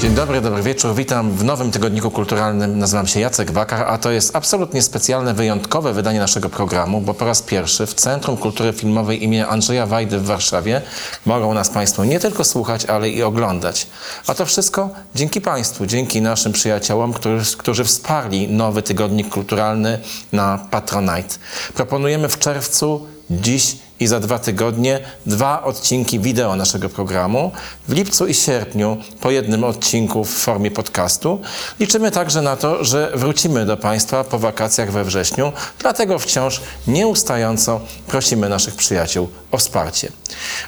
Dzień dobry, dobry wieczór. Witam w nowym tygodniku kulturalnym. Nazywam się Jacek Wakar, a to jest absolutnie specjalne, wyjątkowe wydanie naszego programu, bo po raz pierwszy w Centrum Kultury Filmowej im. Andrzeja Wajdy w Warszawie mogą nas Państwo nie tylko słuchać, ale i oglądać. A to wszystko dzięki Państwu, dzięki naszym przyjaciołom, którzy wsparli nowy tygodnik kulturalny na Patronite. Proponujemy w czerwcu, dziś i za 2 tygodnie 2 odcinki wideo naszego programu. W lipcu i sierpniu po 1 odcinku w formie podcastu. Liczymy także na to, że wrócimy do Państwa po wakacjach we wrześniu, dlatego wciąż nieustająco prosimy naszych przyjaciół o wsparcie.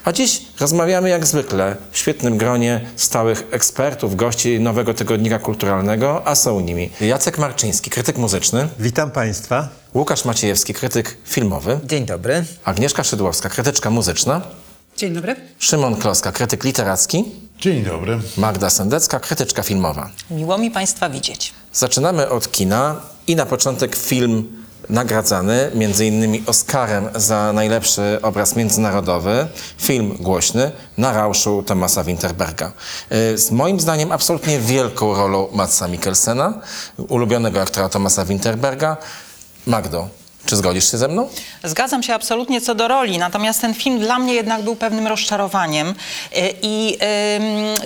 A dziś rozmawiamy jak zwykle w świetnym gronie stałych ekspertów, gości nowego tygodnika kulturalnego, a są nimi Jacek Marczyński, krytyk muzyczny. Witam Państwa. Łukasz Maciejewski, krytyk filmowy. Dzień dobry. Agnieszka Szydłowska, krytyczka muzyczna. Dzień dobry. Szymon Kloska, krytyk literacki. Dzień dobry. Magda Sendecka, krytyczka filmowa. Miło mi Państwa widzieć. Zaczynamy od kina i na początek film nagradzany m.in. Oscarem za najlepszy obraz międzynarodowy, film głośny, Na rauszu Thomasa Vinterberga. Z moim zdaniem absolutnie wielką rolą Madsa Mikkelsena, ulubionego aktora Thomasa Vinterberga. Magdo, czy zgodzisz się ze mną? Zgadzam się absolutnie co do roli, natomiast ten film dla mnie jednak był pewnym rozczarowaniem i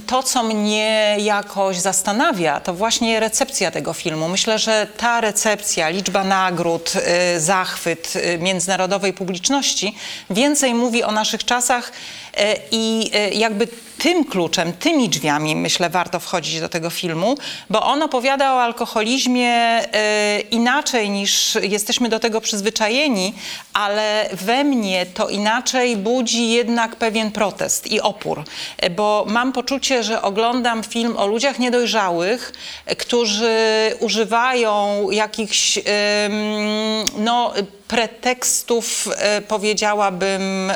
to, co mnie jakoś zastanawia, to właśnie recepcja tego filmu. Myślę, że ta recepcja, liczba nagród, zachwyt międzynarodowej publiczności więcej mówi o naszych czasach i jakby tym kluczem, tymi drzwiami, myślę, warto wchodzić do tego filmu, bo on opowiada o alkoholizmie inaczej niż jesteśmy do tego przyzwyczajeni, ale we mnie to inaczej budzi jednak pewien protest i opór, bo mam poczucie, że oglądam film o ludziach niedojrzałych, którzy używają jakichś pretekstów, powiedziałabym,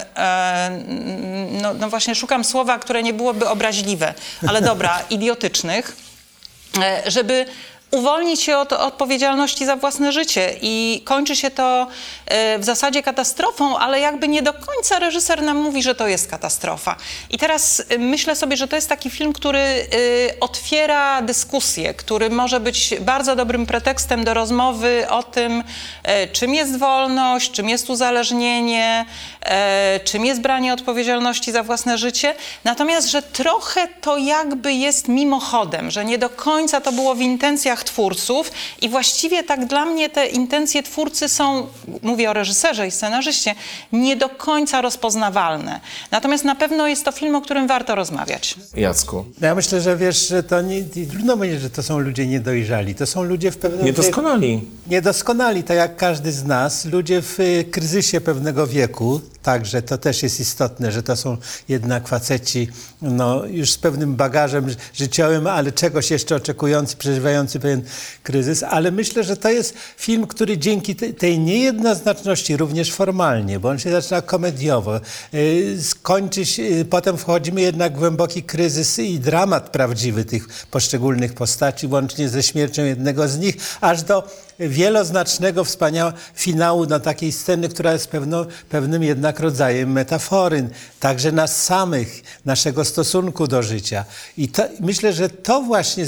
właśnie szukam słowa, które nie byłoby obraźliwe, ale dobra, idiotycznych, żeby uwolnić się od odpowiedzialności za własne życie i kończy się to w zasadzie katastrofą, ale jakby nie do końca reżyser nam mówi, że to jest katastrofa. I teraz myślę sobie, że to jest taki film, który otwiera dyskusję, który może być bardzo dobrym pretekstem do rozmowy o tym, czym jest wolność, czym jest uzależnienie, czym jest branie odpowiedzialności za własne życie. Natomiast, że trochę to jakby jest mimochodem, że nie do końca to było w intencjach twórców i właściwie tak dla mnie te intencje twórcy są, mówię o reżyserze i scenarzyście, nie do końca rozpoznawalne. Natomiast na pewno jest to film, o którym warto rozmawiać. Jacku. Ja myślę, że wiesz, że to nie, trudno powiedzieć, że to są ludzie niedojrzali. To są ludzie w pewnym... Niedoskonali. Niedoskonali, tak jak każdy z nas. Ludzie w kryzysie pewnego wieku. Także to też jest istotne, że to są jednak faceci już z pewnym bagażem życiowym, ale czegoś jeszcze oczekujący, przeżywający pewien kryzys. Ale myślę, że to jest film, który dzięki tej niejednoznaczności, również formalnie, bo on się zaczyna komediowo, skończy się, potem wchodzimy jednak w głęboki kryzys i dramat prawdziwy tych poszczególnych postaci, łącznie ze śmiercią jednego z nich, aż do wieloznacznego, wspaniałego finału na takiej sceny, która jest pewnym jednak rodzajem metafory, także nas samych, naszego stosunku do życia. I myślę, że to właśnie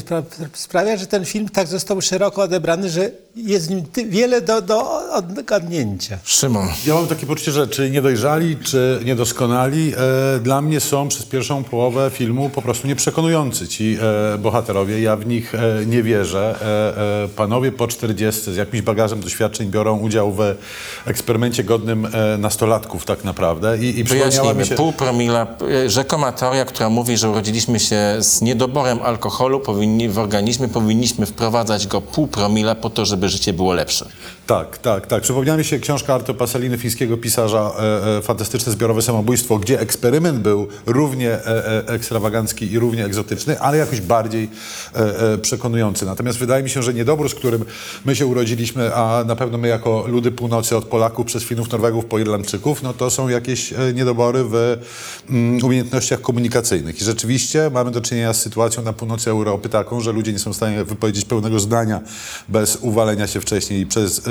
sprawia, że ten film tak został szeroko odebrany, że jest w nim wiele do odgadnięcia. Szymon. Ja mam takie poczucie, że czy niedojrzali, czy niedoskonali, dla mnie są przez pierwszą połowę filmu po prostu nieprzekonujący ci bohaterowie. Ja w nich nie wierzę. Panowie po 40 z jakimś bagażem doświadczeń biorą udział w eksperymencie godnym nastolatków tak naprawdę. I wyjaśnijmy, się... 0,5 promila, rzekoma teoria, która mówi, że urodziliśmy się z niedoborem alkoholu w organizmie, powinniśmy wprowadzać go 0,5 promila po to, żeby życie było lepsze. Tak. Przypomniała mi się książka Arto Paasilinny, fińskiego pisarza, fantastyczne zbiorowe samobójstwo, gdzie eksperyment był równie ekstrawagancki i równie egzotyczny, ale jakoś bardziej przekonujący. Natomiast wydaje mi się, że niedobór, z którym my się urodziliśmy, a na pewno my jako ludy północy od Polaków, przez Finów, Norwegów po Irlandczyków, no to są jakieś niedobory w umiejętnościach komunikacyjnych. I rzeczywiście mamy do czynienia z sytuacją na północy Europy taką, że ludzie nie są w stanie wypowiedzieć pełnego zdania bez uwalenia się wcześniej i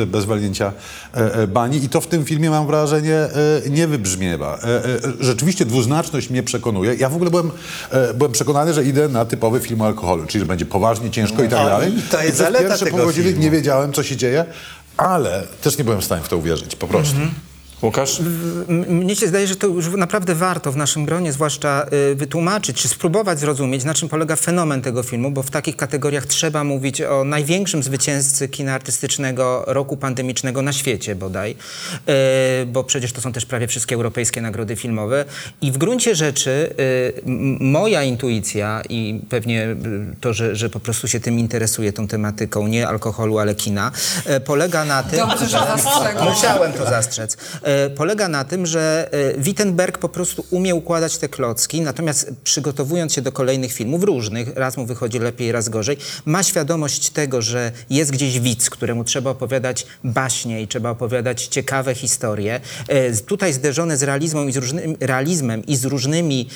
bez walnięcia bani. I to w tym filmie, mam wrażenie, nie wybrzmiewa. Rzeczywiście dwuznaczność mnie przekonuje. Ja w ogóle byłem przekonany, że idę na typowy film o alkoholu, czyli że będzie poważnie, ciężko i tak dalej. To jest zaleta tego filmu. Nie wiedziałem, co się dzieje, ale też nie byłem w stanie w to uwierzyć, po prostu. Łukasz? Mnie się zdaje, że to już naprawdę warto w naszym gronie zwłaszcza wytłumaczyć, czy spróbować zrozumieć, na czym polega fenomen tego filmu, bo w takich kategoriach trzeba mówić o największym zwycięzcy kina artystycznego roku pandemicznego na świecie bodaj, bo przecież to są też prawie wszystkie europejskie nagrody filmowe. I w gruncie rzeczy moja intuicja i pewnie to, że po prostu się tym interesuje, tą tematyką, nie alkoholu, ale kina, polega na tym... Dobrze, że musiałem to zastrzec. Polega na tym, że Vinterberg po prostu umie układać te klocki, natomiast przygotowując się do kolejnych filmów różnych, raz mu wychodzi lepiej, raz gorzej, ma świadomość tego, że jest gdzieś widz, któremu trzeba opowiadać baśnie i trzeba opowiadać ciekawe historie. Tutaj zderzone z realizmem i z różnymi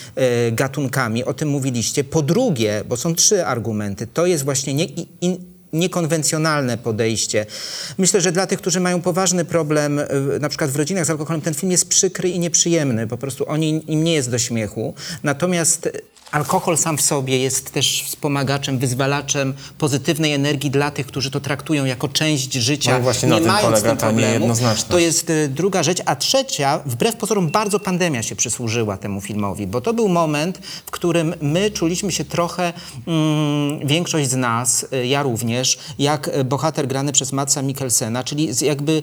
gatunkami, o tym mówiliście. Po drugie, bo są trzy argumenty, to jest właśnie niekonwencjonalne podejście. Myślę, że dla tych, którzy mają poważny problem, na przykład w rodzinach z alkoholem, ten film jest przykry i nieprzyjemny. Po prostu im nie jest do śmiechu. Natomiast alkohol sam w sobie jest też wspomagaczem, wyzwalaczem pozytywnej energii dla tych, którzy to traktują jako część życia, nie mając tego problemu. To jest druga rzecz. A trzecia, wbrew pozorom bardzo pandemia się przysłużyła temu filmowi, bo to był moment, w którym my czuliśmy się trochę, większość z nas, ja również, jak bohater grany przez Madsa Mikkelsena, czyli jakby...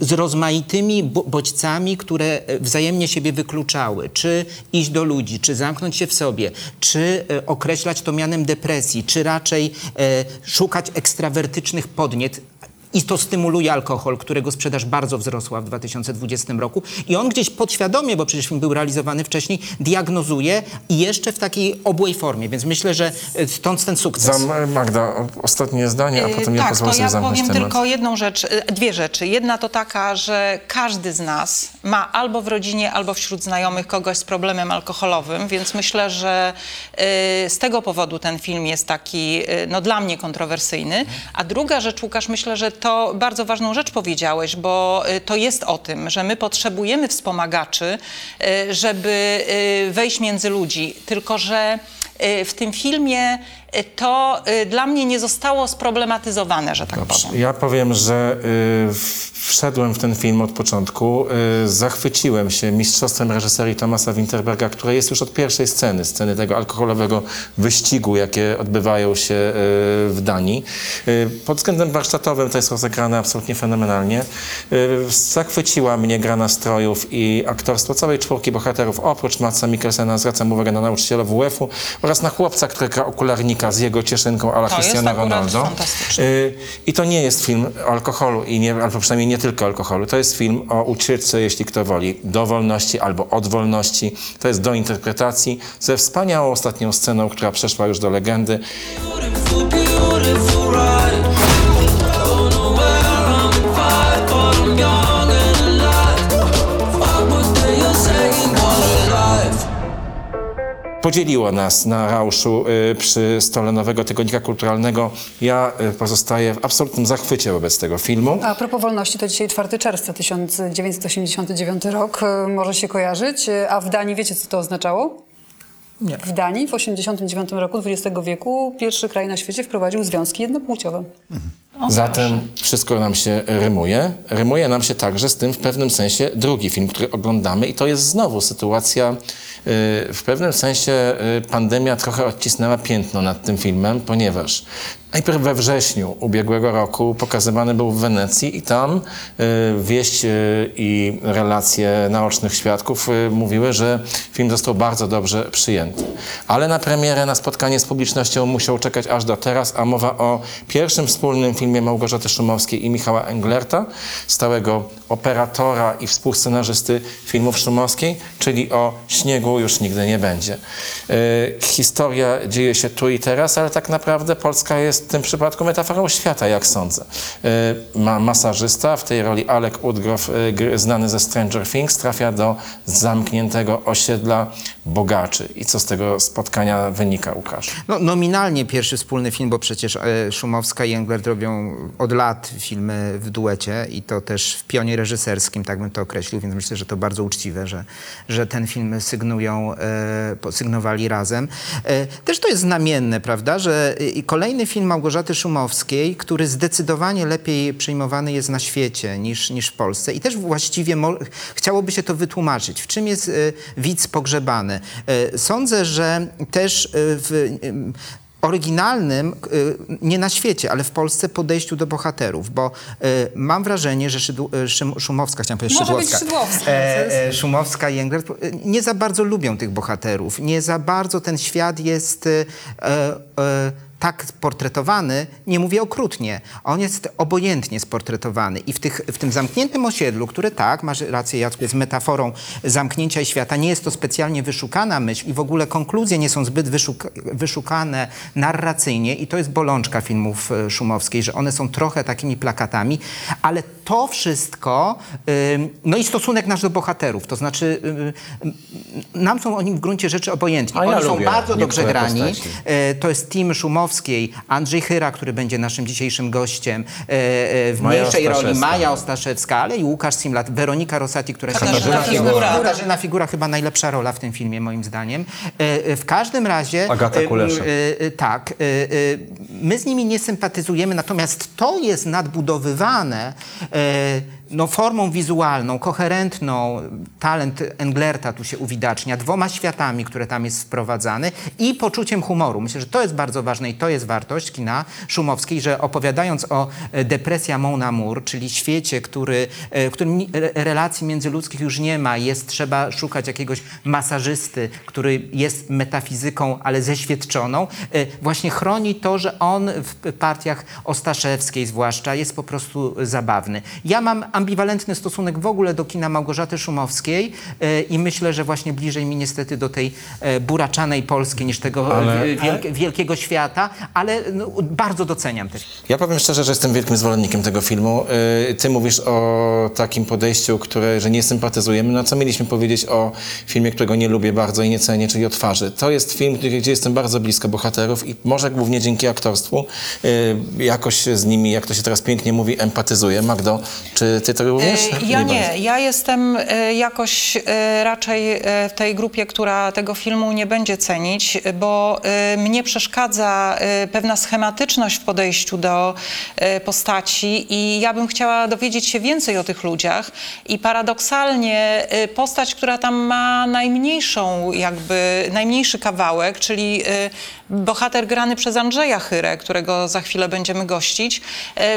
Z rozmaitymi bodźcami, które wzajemnie siebie wykluczały. Czy iść do ludzi, czy zamknąć się w sobie, czy określać to mianem depresji, czy raczej szukać ekstrawertycznych podniet. I to stymuluje alkohol, którego sprzedaż bardzo wzrosła w 2020 roku. I on gdzieś podświadomie, bo przecież film był realizowany wcześniej, diagnozuje i jeszcze w takiej obłej formie. Więc myślę, że stąd ten sukces. Magda, ostatnie zdanie, a potem ja pozwolę sobie zamknąć temat. Tak, to ja powiem tylko jedną rzecz, dwie rzeczy. Jedna to taka, że każdy z nas ma albo w rodzinie, albo wśród znajomych kogoś z problemem alkoholowym, więc myślę, że z tego powodu ten film jest taki, no dla mnie kontrowersyjny. A druga rzecz, Łukasz, myślę, że to bardzo ważną rzecz powiedziałeś, bo to jest o tym, że my potrzebujemy wspomagaczy, żeby wejść między ludzi. Tylko że w tym filmie to dla mnie nie zostało sproblematyzowane, że tak powiem. Ja powiem, że wszedłem w ten film od początku, zachwyciłem się mistrzostwem reżyserii Thomasa Vinterberga, które jest już od pierwszej sceny tego alkoholowego wyścigu, jakie odbywają się w Danii. Pod względem warsztatowym to jest rozegrane absolutnie fenomenalnie. Zachwyciła mnie gra nastrojów i aktorstwo całej czwórki bohaterów, oprócz Madsa Mikkelsena, zwracam uwagę na nauczyciela WF-u oraz na chłopca, który gra okularnika z jego cieszynką a la Cristiano Ronaldo. I to nie jest film o alkoholu, albo przynajmniej nie tylko alkoholu. To jest film o ucieczce, jeśli kto woli, do wolności albo od wolności. To jest do interpretacji ze wspaniałą ostatnią sceną, która przeszła już do legendy. Podzieliło nas na rauszu przy stole Nowego Tygodnika Kulturalnego. Ja pozostaję w absolutnym zachwycie wobec tego filmu. A propos wolności, to dzisiaj 4 czerwca 1989 rok, może się kojarzyć. A w Danii wiecie, co to oznaczało? Nie. W Danii w 1989 roku XX wieku pierwszy kraj na świecie wprowadził związki jednopłciowe. Zatem wszystko nam się rymuje. Rymuje nam się także z tym w pewnym sensie drugi film, który oglądamy i to jest znowu sytuacja, w pewnym sensie pandemia trochę odcisnęła piętno nad tym filmem, ponieważ najpierw we wrześniu ubiegłego roku pokazywany był w Wenecji i tam wieść i relacje naocznych świadków mówiły, że film został bardzo dobrze przyjęty. Ale na premierę, na spotkanie z publicznością musiał czekać aż do teraz, a mowa o pierwszym wspólnym filmie Małgorzaty Szumowskiej i Michała Englerta, stałego operatora i współscenarzysty filmów Szumowskiej, czyli o Śniegu tu już nigdy nie będzie. Historia dzieje się tu i teraz, ale tak naprawdę Polska jest w tym przypadku metaforą świata, jak sądzę. Masażysta, w tej roli Alec Utgoff, znany ze Stranger Things, trafia do zamkniętego osiedla bogaczy. I co z tego spotkania wynika, Łukasz? No, nominalnie pierwszy wspólny film, bo przecież Szumowska i Englert robią od lat filmy w duecie i to też w pionie reżyserskim, tak bym to określił, więc myślę, że to bardzo uczciwe, że ten film sygnowali razem. Też to jest znamienne, prawda, że kolejny film Małgorzaty Szumowskiej, który zdecydowanie lepiej przyjmowany jest na świecie niż w Polsce i też właściwie chciałoby się to wytłumaczyć, w czym jest widz pogrzebany. Sądzę, że też w oryginalnym, nie na świecie, ale w Polsce podejściu do bohaterów, bo mam wrażenie, że Szumowska, chciałem powiedzieć Szumowska i Englert nie za bardzo lubią tych bohaterów, nie za bardzo ten świat jest tak portretowany, nie mówię okrutnie, on jest obojętnie sportretowany i w tym zamkniętym osiedlu, które tak, masz rację Jacku, jest metaforą zamknięcia i świata, nie jest to specjalnie wyszukana myśl i w ogóle konkluzje nie są zbyt wyszukane narracyjnie i to jest bolączka filmów Szumowskiej, że one są trochę takimi plakatami, ale to wszystko, no i stosunek nasz do bohaterów, to znaczy nam są oni w gruncie rzeczy obojętni, oni są bardzo dobrze grani, to jest team Szumowskiej, Andrzej Chyra, który będzie naszym dzisiejszym gościem, w mniejszej roli Maja Ostaszewska, ale i Łukasz Simlat, Weronika Rosati, która się nazywa Katarzyna Figura, chyba najlepsza rola w tym filmie moim zdaniem. W każdym razie Agata Kulesza. Tak. My z nimi nie sympatyzujemy, natomiast to jest nadbudowywane no, formą wizualną, koherentną, talent Englerta tu się uwidacznia, dwoma światami, które tam jest wprowadzany i poczuciem humoru. Myślę, że to jest bardzo ważne i to jest wartość kina Szumowskiej, że opowiadając o depresja mon amour, czyli świecie, w którym relacji międzyludzkich już nie ma, trzeba szukać jakiegoś masażysty, który jest metafizyką, ale zeświadczoną, właśnie chroni to, że on w partiach Ostaszewskiej zwłaszcza jest po prostu zabawny. Ja mam ambiwalentny stosunek w ogóle do kina Małgorzaty Szumowskiej i myślę, że właśnie bliżej mi niestety do tej buraczanej Polski niż tego wielkiego świata, ale no, bardzo doceniam też. Ja powiem szczerze, że jestem wielkim zwolennikiem tego filmu. Ty mówisz o takim podejściu, że nie sympatyzujemy. No co mieliśmy powiedzieć o filmie, którego nie lubię bardzo i nie cenię, czyli O twarzy. To jest film, gdzie jestem bardzo blisko bohaterów i może głównie dzięki aktorstwu jakoś z nimi, jak to się teraz pięknie mówi, empatyzuję. Magdo, czy ty to również? Ja nie. Ja jestem jakoś raczej w tej grupie, która tego filmu nie będzie cenić, bo mnie przeszkadza pewna schematyczność w podejściu do postaci i ja bym chciała dowiedzieć się więcej o tych ludziach i paradoksalnie postać, która tam ma najmniejszy kawałek, czyli bohater grany przez Andrzeja Chyrę, którego za chwilę będziemy gościć,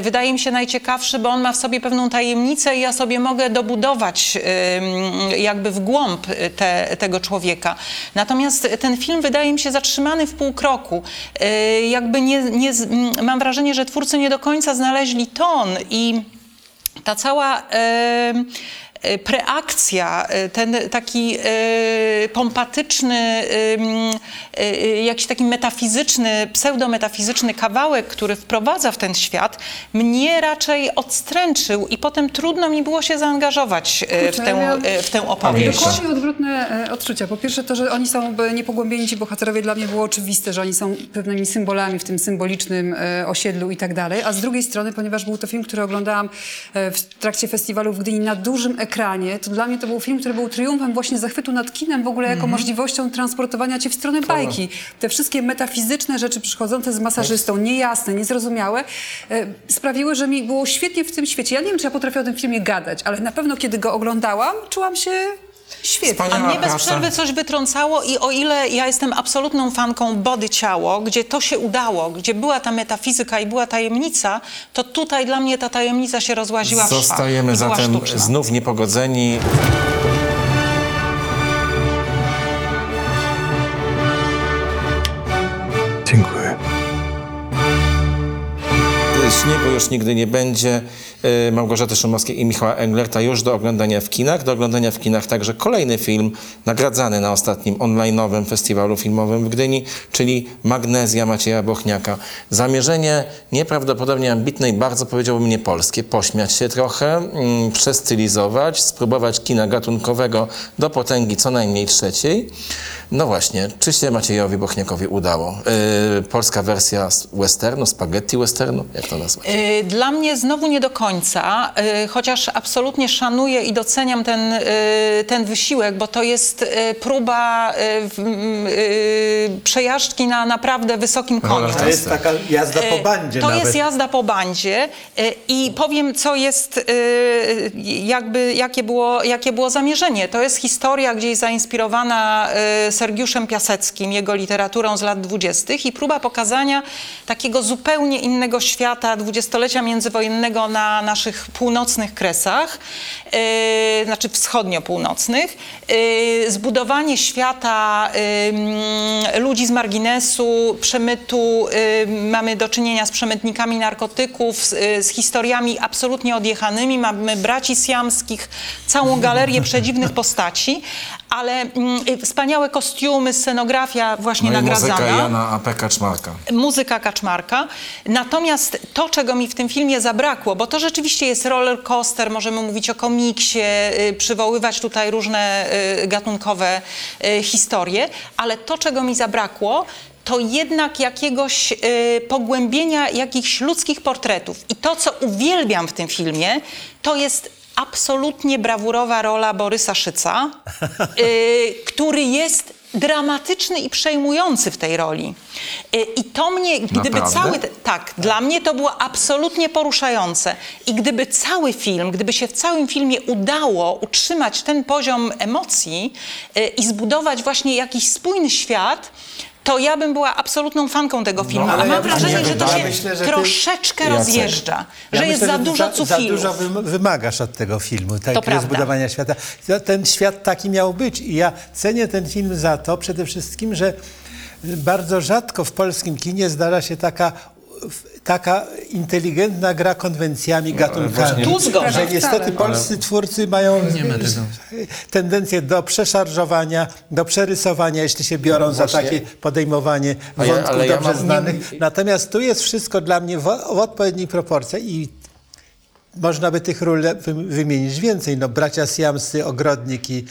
wydaje mi się najciekawszy, bo on ma w sobie pewną tajemnicę i ja sobie mogę dobudować jakby w głąb tego człowieka. Natomiast ten film wydaje mi się zatrzymany w pół kroku. Jakby mam wrażenie, że twórcy nie do końca znaleźli ton i ta cała preakcja, ten taki pompatyczny, jakiś taki metafizyczny, pseudometafizyczny kawałek, który wprowadza w ten świat, mnie raczej odstręczył i potem trudno mi było się zaangażować w tę opowieść. Dokładnie odwrotne odczucia. Po pierwsze to, że oni są niepogłębieni, ci bohaterowie, dla mnie było oczywiste, że oni są pewnymi symbolami w tym symbolicznym osiedlu i tak dalej, a z drugiej strony, ponieważ był to film, który oglądałam w trakcie festiwalu w Gdyni na dużym ekranie, to dla mnie to był film, który był triumfem właśnie zachwytu nad kinem w ogóle jako możliwością transportowania cię w stronę bajki. Te wszystkie metafizyczne rzeczy przychodzące z masażystą, niejasne, niezrozumiałe, sprawiły, że mi było świetnie w tym świecie. Ja nie wiem, czy ja potrafię o tym filmie gadać, ale na pewno kiedy go oglądałam, czułam się świetnie. A mnie bez przerwy coś wytrącało i o ile ja jestem absolutną fanką Body Ciało, gdzie to się udało, gdzie była ta metafizyka i była tajemnica, to tutaj dla mnie ta tajemnica się rozłaziła w szwach. Zostajemy zatem znów niepogodzeni. Dziękuję. Śniegu już nigdy nie będzie. Małgorzaty Szumowskiej i Michała Englerta już do oglądania w kinach. Do oglądania w kinach także kolejny film nagradzany na ostatnim online'owym festiwalu filmowym w Gdyni, czyli Magnezja Macieja Bochniaka. Zamierzenie nieprawdopodobnie ambitne i bardzo, powiedziałbym, niepolskie. Pośmiać się trochę, przestylizować, spróbować kina gatunkowego do potęgi co najmniej trzeciej. No właśnie, czy się Maciejowi Bochniakowi udało? Polska wersja westernu, spaghetti westernu, jak to nazwać? Dla mnie znowu nie do końca, chociaż absolutnie szanuję i doceniam ten wysiłek, bo to jest próba przejażdżki na naprawdę wysokim koniu. To jest taka jazda po bandzie. To jest jazda po bandzie i powiem, co jest, jakie było zamierzenie. To jest historia gdzieś zainspirowana Sergiuszem Piaseckim, jego literaturą z lat 20. i próba pokazania takiego zupełnie innego świata dwudziestolecia międzywojennego na naszych północnych kresach, znaczy wschodnio-północnych, zbudowanie świata ludzi z marginesu, przemytu, mamy do czynienia z przemytnikami narkotyków, z historiami absolutnie odjechanymi, mamy braci siamskich, całą galerię przedziwnych postaci, ale wspaniałe kostiumy, scenografia właśnie nagradzana. Muzyka Jana AP Kaczmarka. Muzyka Kaczmarka. Natomiast to, czego mi w tym filmie zabrakło, bo to rzeczywiście jest roller coaster, możemy mówić o komiksie, przywoływać tutaj różne gatunkowe historie, ale to, czego mi zabrakło, to jednak jakiegoś pogłębienia jakichś ludzkich portretów. I to, co uwielbiam w tym filmie, to jest absolutnie brawurowa rola Borysa Szyca, który jest dramatyczny i przejmujący w tej roli. I to mnie, gdyby naprawdę? Tak, dla mnie to było absolutnie poruszające. I gdyby cały film, gdyby się w całym filmie udało utrzymać ten poziom emocji i zbudować właśnie jakiś spójny świat, to ja bym była absolutną fanką tego filmu, no, ale mam wrażenie, że to się troszeczkę rozjeżdża, że jest za dużo cufilów. Za dużo wymagasz od tego filmu, tak, rozbudowania świata. Ten świat taki miał być i ja cenię ten film za to przede wszystkim, że bardzo rzadko w polskim kinie zdarza się taka inteligentna gra konwencjami, gatunkami. Że niestety polscy twórcy mają tendencję do przeszarżowania, do przerysowania, jeśli się biorą za takie podejmowanie wątków dobrze znanych. Natomiast tu jest wszystko dla mnie w odpowiedniej proporcji i można by tych ról wymienić więcej. No, bracia siamscy, Ogrodnik i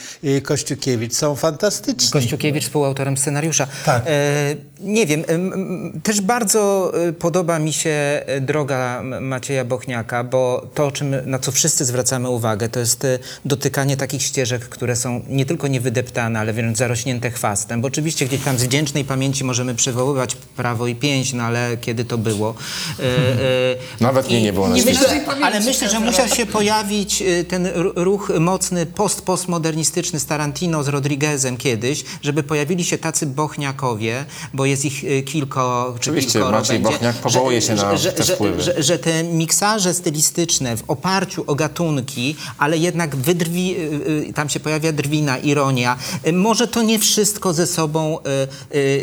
Kościukiewicz są fantastyczni. Kościukiewicz współautorem scenariusza. Tak. Nie wiem, też bardzo podoba mi się droga Macieja Bochniaka, bo to, na co wszyscy zwracamy uwagę, to jest dotykanie takich ścieżek, które są nie tylko niewydeptane, ale wręcz zarośnięte chwastem. Bo oczywiście gdzieś tam z wdzięcznej pamięci możemy przywoływać Prawo i pięć, no ale kiedy to było? Nawet nie było na świecie. Ale myślę, że musiał się pojawić ten ruch mocny postmodernistyczny z Tarantino, z Rodriguezem kiedyś, żeby pojawili się tacy Bochniakowie, bo jest ich kilkoro. Maciej Bochniak powołuje się na te wpływy. Że te miksaże stylistyczne w oparciu o gatunki, ale jednak tam się pojawia drwina, ironia. Może to nie wszystko ze sobą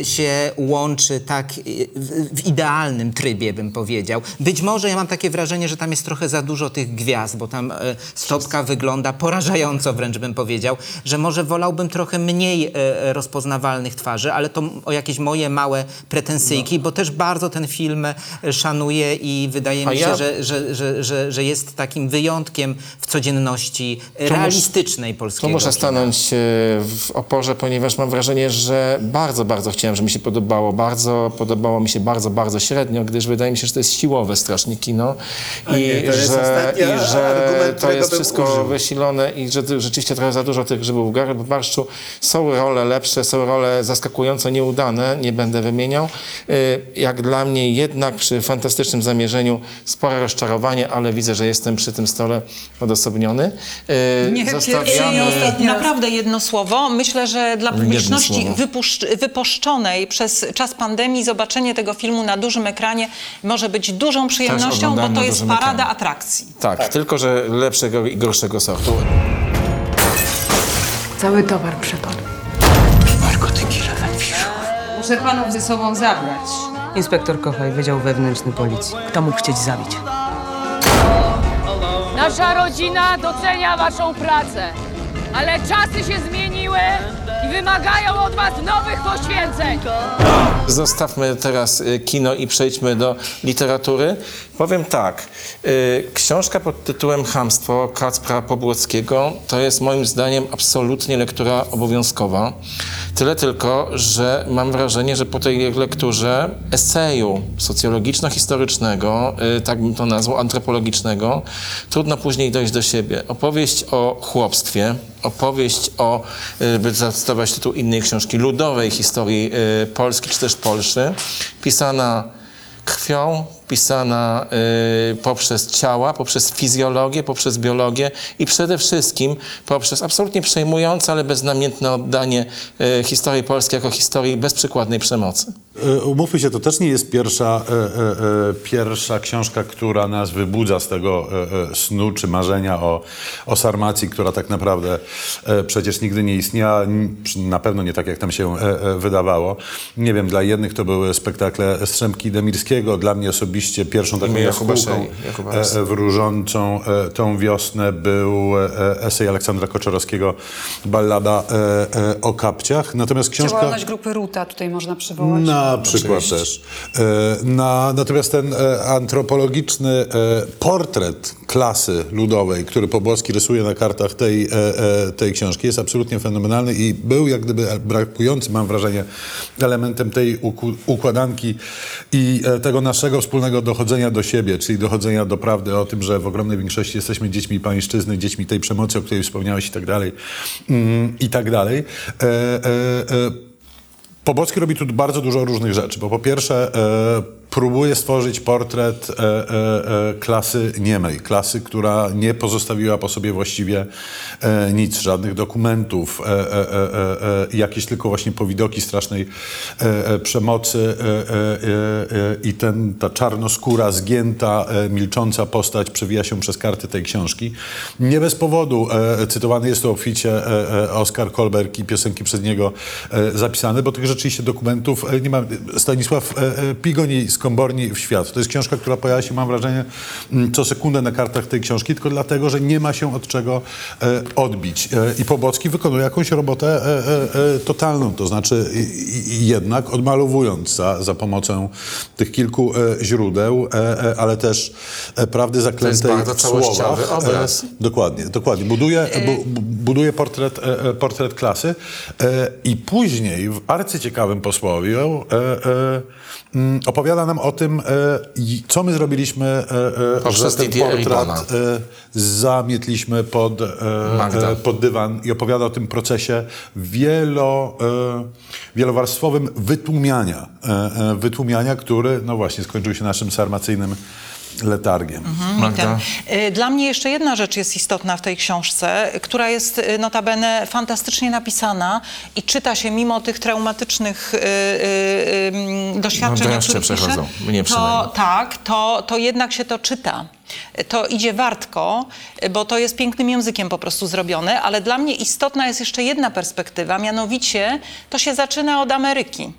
się łączy tak w idealnym trybie, bym powiedział. Być może ja mam takie wrażenie, że tam jest trochę za dużo tych gwiazd, bo tam stopka wygląda porażająco, wręcz bym powiedział, że może wolałbym trochę mniej rozpoznawalnych twarzy, ale to o jakieś moje małe pretensyjki, bo też bardzo ten film szanuję i wydaje mi się, że jest takim wyjątkiem w codzienności realistycznej polskiego. Tu muszę stanąć w oporze, ponieważ mam wrażenie, że bardzo, bardzo chciałem, żeby mi się podobało. Podobało mi się bardzo, bardzo średnio, gdyż wydaje mi się, że to jest siłowe strasznie kino. I że to jest wszystko wysilone i że rzeczywiście trochę za dużo tych grzybów w barszczu. Są role lepsze, są role zaskakująco nieudane, nie będę wymieniał. Jak dla mnie jednak przy fantastycznym zamierzeniu spore rozczarowanie, ale widzę, że jestem przy tym stole odosobniony. Naprawdę jedno słowo. Myślę, że dla publiczności wypuszczonej przez czas pandemii zobaczenie tego filmu na dużym ekranie może być dużą przyjemnością, bo to jest parada atrakcji. Tak, tylko że lepszego i gorszego sortu. Cały towar przepadł. Narkotyki lewenfiszów. Muszę panów ze sobą zabrać. Inspektor Kochaj, Wydział Wewnętrzny Policji. Kto mógł chcieć zabić? Nasza rodzina docenia waszą pracę, ale czasy się zmieniły i wymagają od was nowych poświęceń. Zostawmy teraz kino i przejdźmy do literatury. Powiem tak, książka pod tytułem Chamstwo Kacpra Pobłockiego to jest moim zdaniem absolutnie lektura obowiązkowa. Tyle tylko, że mam wrażenie, że po tej lekturze eseju socjologiczno-historycznego, tak bym to nazwał, antropologicznego, trudno później dojść do siebie. Opowieść o chłopstwie, opowieść o, by zacytować tytuł innej książki, ludowej historii Polski czy też Polszy, pisana krwią, pisana poprzez ciała, poprzez fizjologię, poprzez biologię i przede wszystkim poprzez absolutnie przejmujące, ale beznamiętne oddanie historii Polski jako historii bezprzykładnej przemocy. Umówmy się, to też nie jest pierwsza książka, która nas wybudza z tego snu czy marzenia o Sarmacji, która tak naprawdę przecież nigdy nie istniała, na pewno nie tak, jak nam się wydawało. Nie wiem, dla jednych to były spektakle Strzemki Demirskiego, dla mnie osobiście pierwszą taką jaskółką wróżącą tą wiosnę był esej Aleksandra Koczorowskiego, Ballada o kapciach. Natomiast książka... Działalność grupy Ruta tutaj można przywołać. Na przykład też. Natomiast ten antropologiczny portret klasy ludowej, który Pobłocki rysuje na kartach tej książki, jest absolutnie fenomenalny i był jak gdyby brakujący, mam wrażenie, elementem tej układanki i tego naszego wspólnego dochodzenia do siebie, czyli dochodzenia do prawdy o tym, że w ogromnej większości jesteśmy dziećmi pańszczyzny, dziećmi tej przemocy, o której wspomniałeś i tak dalej, i tak dalej. Pobłocki robi tu bardzo dużo różnych rzeczy, bo po pierwsze próbuje stworzyć portret klasy niemej, klasy, która nie pozostawiła po sobie właściwie nic, żadnych dokumentów, jakieś tylko właśnie powidoki strasznej przemocy i ta czarnoskóra, zgięta, milcząca postać przewija się przez karty tej książki. Nie bez powodu cytowany jest to obficie Oskar Kolberg i piosenki przez niego zapisane, bo tych rzeczywiście dokumentów nie ma. Stanisław Pigoni z Komborni w świat. To jest książka, która pojawia się, mam wrażenie, co sekundę na kartach tej książki, tylko dlatego, że nie ma się od czego odbić. I Pobłocki wykonuje jakąś robotę totalną, to znaczy jednak odmalowując za pomocą tych kilku źródeł, ale też prawdy zaklętej w słowach. Obraz. Dokładnie. Buduje portret klasy i później w arcyciekawym posłowie opowiada nam o tym, co my zrobiliśmy, że ten portret zamietliśmy pod dywan i opowiada o tym procesie wielowarstwowym wytłumiania, który no właśnie skończył się naszym sarmacyjnym letargiem. Magda. Dla mnie jeszcze jedna rzecz jest istotna w tej książce, która jest notabene fantastycznie napisana i czyta się mimo tych traumatycznych doświadczeń, no, które przechodzą. Mnie to, tak, to jednak się to czyta. To idzie wartko, bo to jest pięknym językiem po prostu zrobione, ale dla mnie istotna jest jeszcze jedna perspektywa, mianowicie to się zaczyna od Ameryki.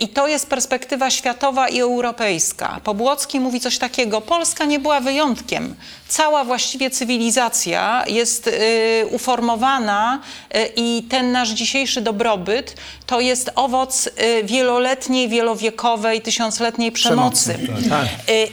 I to jest perspektywa światowa i europejska. Pobłocki mówi coś takiego: Polska nie była wyjątkiem. Cała właściwie cywilizacja jest uformowana i ten nasz dzisiejszy dobrobyt to jest owoc wieloletniej, wielowiekowej, tysiącletniej przemocy. Tak.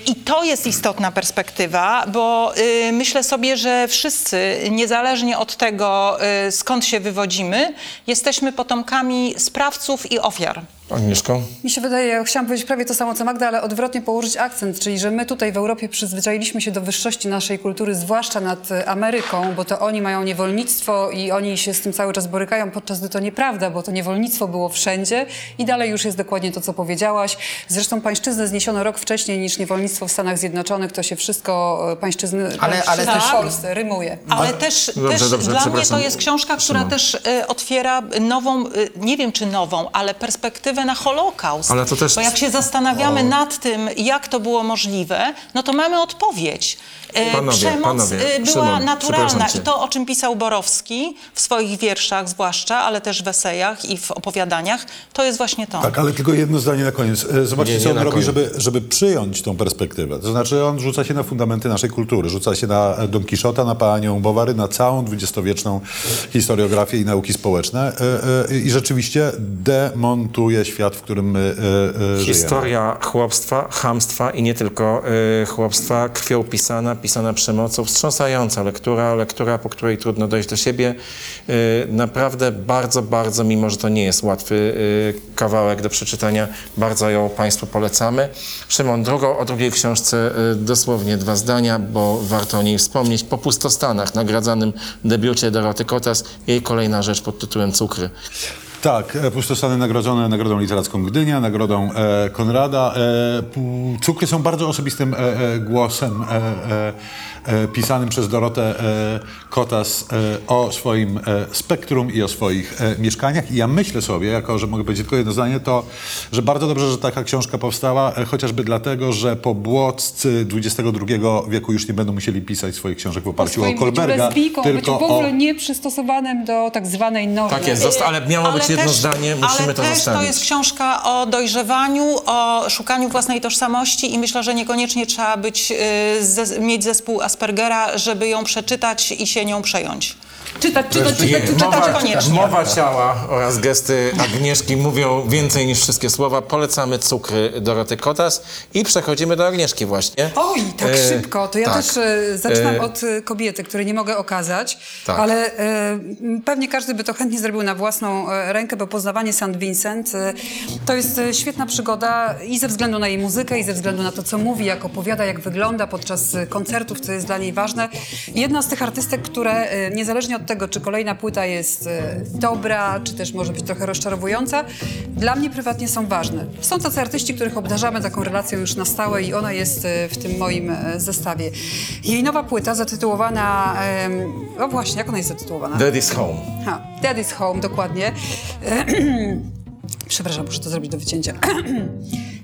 I to jest istotna perspektywa, bo myślę sobie, że wszyscy, niezależnie od tego, skąd się wywodzimy, jesteśmy potomkami sprawców i ofiar. Agnieszko? Mi się wydaje, ja chciałam powiedzieć prawie to samo co Magda, ale odwrotnie położyć akcent, czyli że my tutaj w Europie przyzwyczailiśmy się do wyższości naszej kultury, zwłaszcza nad Ameryką, bo to oni mają niewolnictwo i oni się z tym cały czas borykają, podczas gdy to nieprawda, bo to niewolnictwo było wszędzie i dalej już jest dokładnie to, co powiedziałaś. Zresztą pańszczyznę zniesiono rok wcześniej niż niewolnictwo w Stanach Zjednoczonych, to się wszystko pańszczyzny ale też w Polsce rymuje. Ale też, dobrze, dla mnie to jest książka, która też otwiera nową, nie wiem czy nową, ale perspektywę możliwe na Holokaust. Ale to też... Bo jak się zastanawiamy nad tym, jak to było możliwe, no to mamy odpowiedź. Przemoc była naturalna. I to, o czym pisał Borowski w swoich wierszach zwłaszcza, ale też w esejach i w opowiadaniach, to jest właśnie to. Tak, ale tylko jedno zdanie na koniec. Zobaczcie, co on robi, żeby przyjąć tą perspektywę. To znaczy, on rzuca się na fundamenty naszej kultury. Rzuca się na Don Kiszota, na Panią Bowary, na całą dwudziestowieczną historiografię i nauki społeczne i rzeczywiście demontuje świat, w którym my żyjemy. Historia chłopstwa, chamstwa i nie tylko chłopstwa, krwią pisana przemocą, wstrząsająca lektura, po której trudno dojść do siebie. Naprawdę bardzo, bardzo, mimo że to nie jest łatwy kawałek do przeczytania, bardzo ją Państwu polecamy. Szymon, o drugiej książce dosłownie dwa zdania, bo warto o niej wspomnieć. Po pustostanach, nagradzanym debiucie Doroty Kotas, jej kolejna rzecz pod tytułem Cukry. Tak, Pustostany nagrodzone Nagrodą Literacką Gdynia, Nagrodą Konrada. Cukry są bardzo osobistym głosem pisanym przez Dorotę Kotas o swoim spektrum i o swoich mieszkaniach. I ja myślę sobie, jako że mogę powiedzieć tylko jedno zdanie, to, że bardzo dobrze, że taka książka powstała, chociażby dlatego, że pobłoccy XXII wieku już nie będą musieli pisać swoich książek w oparciu o Kolberga, lesbijką, tylko być w ogóle nieprzystosowanym do tak zwanej normy. Tak jest, ale miało być jedno zdanie, musimy to zostawić. Ale też to jest książka o dojrzewaniu, o szukaniu własnej tożsamości i myślę, że niekoniecznie trzeba mieć zespół Aspergera, żeby ją przeczytać i się nią przejąć. Czytać koniecznie. Mowa ciała oraz gesty Agnieszki mówią więcej niż wszystkie słowa. Polecamy Cukry Doroty Kotas i przechodzimy do Agnieszki właśnie. Oj, tak szybko. To ja też zaczynam od kobiety, której nie mogę okazać, ale pewnie każdy by to chętnie zrobił na własną rękę, bo poznawanie Saint Vincent to jest świetna przygoda i ze względu na jej muzykę, i ze względu na to, co mówi, jak opowiada, jak wygląda podczas koncertów, co jest dla niej ważne. Jedna z tych artystek, które niezależnie od tego, czy kolejna płyta jest dobra, czy też może być trochę rozczarowująca, dla mnie prywatnie są ważne. Są tacy artyści, których obdarzamy taką relacją już na stałe i ona jest w tym moim zestawie. Jej nowa płyta zatytułowana... O właśnie, jak ona jest zatytułowana? Daddy's Home. Ha, Daddy's Home, dokładnie. Przepraszam, muszę to zrobić do wycięcia.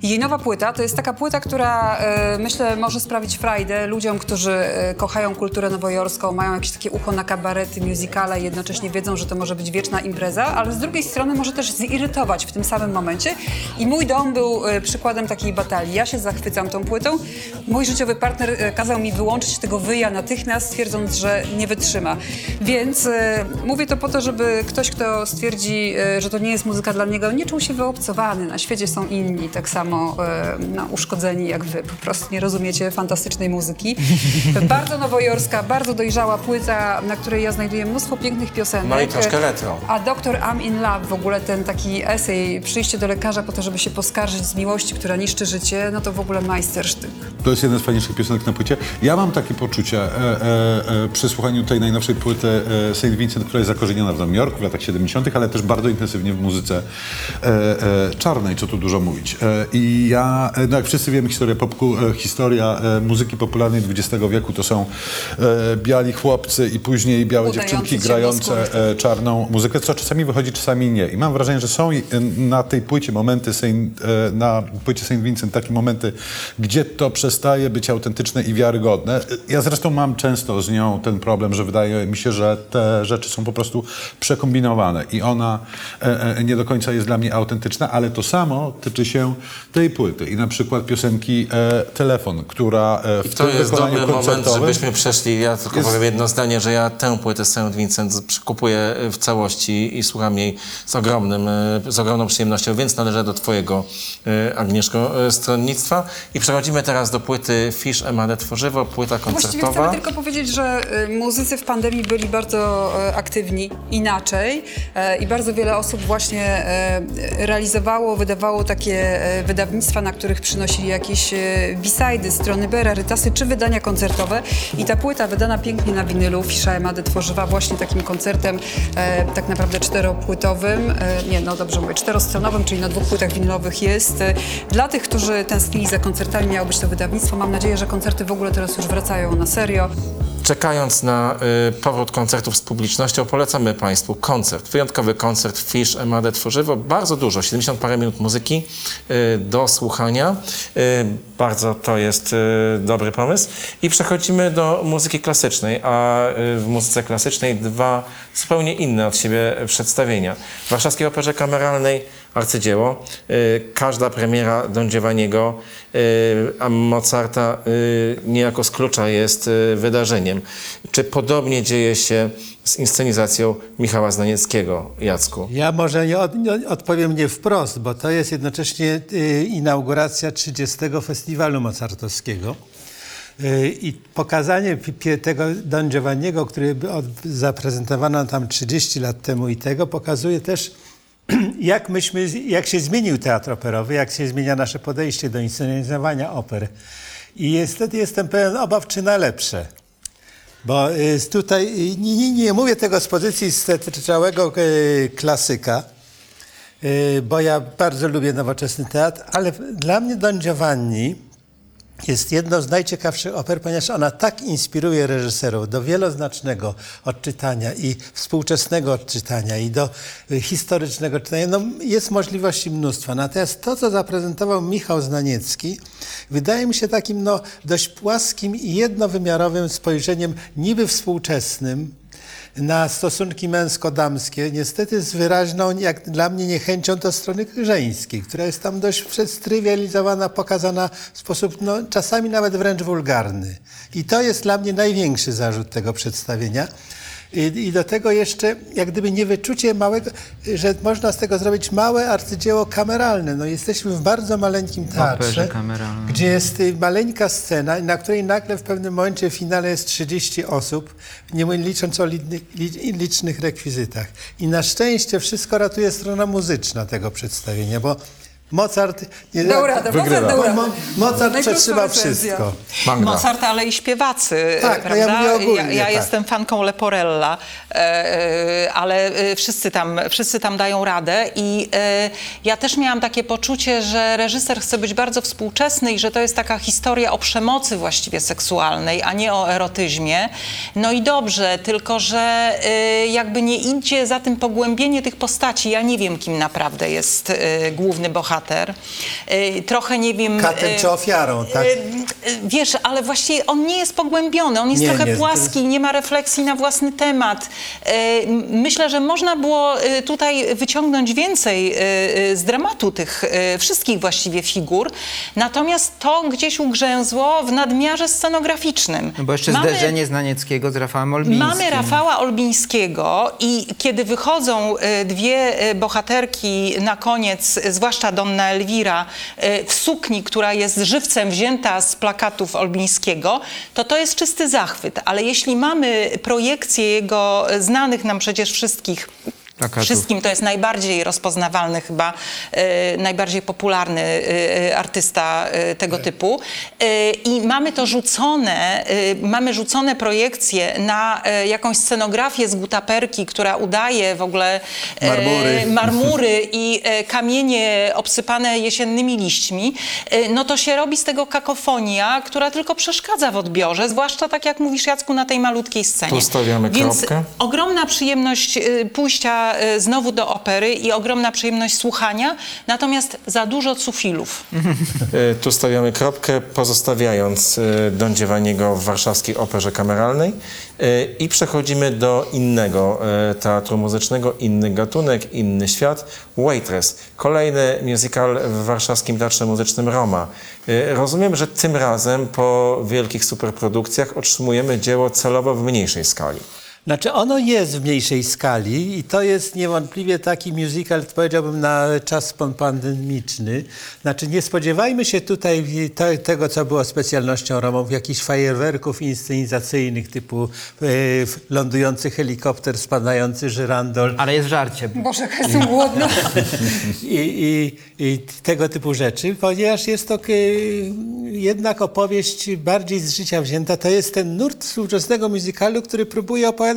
Jej nowa płyta to jest taka płyta, która myślę może sprawić frajdę ludziom, którzy kochają kulturę nowojorską, mają jakieś takie ucho na kabarety, musicale i jednocześnie wiedzą, że to może być wieczna impreza, ale z drugiej strony może też zirytować w tym samym momencie. I Mój dom był przykładem takiej batalii. Ja się zachwycam tą płytą. Mój życiowy partner kazał mi wyłączyć tego wyja natychmiast, twierdząc, że nie wytrzyma. Więc mówię to po to, żeby ktoś, kto stwierdzi, że to nie jest muzyka dla niego, nie czuł się wyobcowany. Na świecie są inni, tak samo uszkodzeni jak wy. Po prostu nie rozumiecie fantastycznej muzyki. Bardzo nowojorska, bardzo dojrzała płyta, na której ja znajduję mnóstwo pięknych piosenek. No i troszkę retro. A Doktor I'm in Love, w ogóle ten taki esej, przyjście do lekarza po to, żeby się poskarżyć z miłości, która niszczy życie, no to w ogóle majstersztyk. To jest jeden z fajniejszych piosenek na płycie. Ja mam takie poczucie przy słuchaniu tej najnowszej płyty Saint Vincent, która jest zakorzeniona w Nowym Jorku w latach 70., ale też bardzo intensywnie w muzyce czarnej, co tu dużo mówić. I ja, no jak wszyscy wiemy, historia muzyki popularnej XX wieku to są biali chłopcy i później białe dziewczynki grające czarną muzykę, co czasami wychodzi, czasami nie. I mam wrażenie, że są na tej płycie momenty, na płycie Saint Vincent takie momenty, gdzie to przestaje być autentyczne i wiarygodne. Ja zresztą mam często z nią ten problem, że wydaje mi się, że te rzeczy są po prostu przekombinowane i ona nie do końca jest dla mnie autentyczna, ale to samo tyczy się tej płyty i na przykład piosenki Telefon, która w tym wykonaniu koncertowym... To jest dobry moment, żebyśmy przeszli. Ja tylko powiem jedno zdanie, że ja tę płytę Saint Vincent kupuję w całości i słucham jej z ogromną przyjemnością, więc należy do twojego, Agnieszko, stronnictwa. I przechodzimy teraz do płyty Fisz Emade Tworzywo, płyta koncertowa. Właściwie chcemy tylko powiedzieć, że muzycy w pandemii byli bardzo aktywni inaczej i bardzo wiele osób właśnie realizowało, wydawało takie wydawnictwa, na których przynosili jakieś B-side'y, strony Bera, Rytasy czy wydania koncertowe. I ta płyta wydana pięknie na winylu Fisza Emady Tworzywa właśnie takim koncertem tak naprawdę czteropłytowym, czterostronowym, czyli na dwóch płytach winylowych jest. Dla tych, którzy tęsknili za koncertami, miało być to wydawnictwo. Mam nadzieję, że koncerty w ogóle teraz już wracają na serio. czekając na powrót koncertów z publicznością, polecamy Państwu koncert, wyjątkowy koncert Fish MAD Tworzywo. Bardzo dużo, 70 parę minut muzyki do słuchania. Bardzo to jest dobry pomysł. I przechodzimy do muzyki klasycznej, a w muzyce klasycznej dwa zupełnie inne od siebie przedstawienia. W warszawskiej operze kameralnej arcydzieło, każda premiera Don Giovanniego, a Mozarta niejako z klucza jest wydarzeniem. Czy podobnie dzieje się z inscenizacją Michała Znanieckiego, Jacku? Ja może odpowiem nie wprost, bo to jest jednocześnie inauguracja 30. Festiwalu Mozartowskiego. I pokazanie tego Don Giovanniego, który zaprezentowano tam 30 lat temu i tego, pokazuje też, jak się zmienił teatr operowy, jak się zmienia nasze podejście do inscenizowania oper. I niestety jestem pełen obaw, czy na lepsze. Bo tutaj nie mówię tego z pozycji całego klasyka, bo ja bardzo lubię nowoczesny teatr, ale dla mnie Don Giovanni jest jedną z najciekawszych oper, ponieważ ona tak inspiruje reżyserów do wieloznacznego odczytania i współczesnego odczytania i do historycznego czytania. No, jest możliwości mnóstwa. Natomiast to, co zaprezentował Michał Znaniecki, wydaje mi się takim dość płaskim i jednowymiarowym spojrzeniem niby współczesnym na stosunki męsko-damskie, niestety z wyraźną, jak dla mnie, niechęcią do strony żeńskiej, która jest tam dość strywializowana, pokazana w sposób czasami nawet wręcz wulgarny. I to jest dla mnie największy zarzut tego przedstawienia. I do tego jeszcze, jak gdyby niewyczucie małego, że można z tego zrobić małe arcydzieło kameralne. No, jesteśmy w bardzo maleńkim teatrze, gdzie jest maleńka scena, na której nagle w pewnym momencie w finale jest 30 osób, nie licząc o licznych rekwizytach. I na szczęście wszystko ratuje strona muzyczna tego przedstawienia, bo Mozart przetrzyma wszystko. Magda. Mozart, ale i śpiewacy. Tak, prawda? No ja mówię ogólnie, ja jestem fanką Leporella, ale wszyscy tam dają radę i ja też miałam takie poczucie, że reżyser chce być bardzo współczesny i że to jest taka historia o przemocy właściwie seksualnej, a nie o erotyzmie. No i dobrze, tylko że jakby nie idzie za tym pogłębienie tych postaci. Ja nie wiem, kim naprawdę jest główny bohater. Trochę nie wiem... Katem czy ofiarą, tak? Wiesz, ale właściwie on nie jest pogłębiony, on jest trochę płaski, nie ma refleksji na własny temat. Myślę, że można było tutaj wyciągnąć więcej z dramatu tych wszystkich właściwie figur, natomiast to gdzieś ugrzęzło w nadmiarze scenograficznym. No bo jeszcze zderzenie Znanieckiego z Rafałem Olbińskim. Mamy Rafała Olbińskiego i kiedy wychodzą dwie bohaterki na koniec, zwłaszcza Donna Elwira w sukni, która jest żywcem wzięta z plakatów Olbińskiego, to jest czysty zachwyt. Ale jeśli mamy projekcję jego znanych nam przecież wszystkich plakatów. Wszystkim to jest najbardziej rozpoznawalny chyba, najbardziej popularny artysta tego typu. I mamy to rzucone, mamy rzucone projekcje na jakąś scenografię z gutaperki, która udaje w ogóle marmury i kamienie obsypane jesiennymi liśćmi. No to się robi z tego kakofonia, która tylko przeszkadza w odbiorze, zwłaszcza tak jak mówisz, Jacku, na tej malutkiej scenie. Tu stawiamy kropkę. Więc ogromna przyjemność pójścia znowu do opery i ogromna przyjemność słuchania, natomiast za dużo cufilów. Tu stawiamy kropkę, pozostawiając Don Giovanniego w warszawskiej operze kameralnej i przechodzimy do innego teatru muzycznego, inny gatunek, inny świat. Waitress, kolejny musical w warszawskim teatrze muzycznym Roma. Rozumiem, że tym razem po wielkich superprodukcjach otrzymujemy dzieło celowo w mniejszej skali. Znaczy ono jest w mniejszej skali i to jest niewątpliwie taki musical, powiedziałbym, na czas pandemiczny. Znaczy nie spodziewajmy się tutaj tego, co było specjalnością Romów, jakichś fajerwerków inscenizacyjnych typu lądujący helikopter, spadający żyrandol. Ale jest żarcie. Boże, jaka jestem głodna. I tego typu rzeczy, ponieważ jest to jednak opowieść bardziej z życia wzięta. To jest ten nurt współczesnego musicalu, który próbuje opowiadać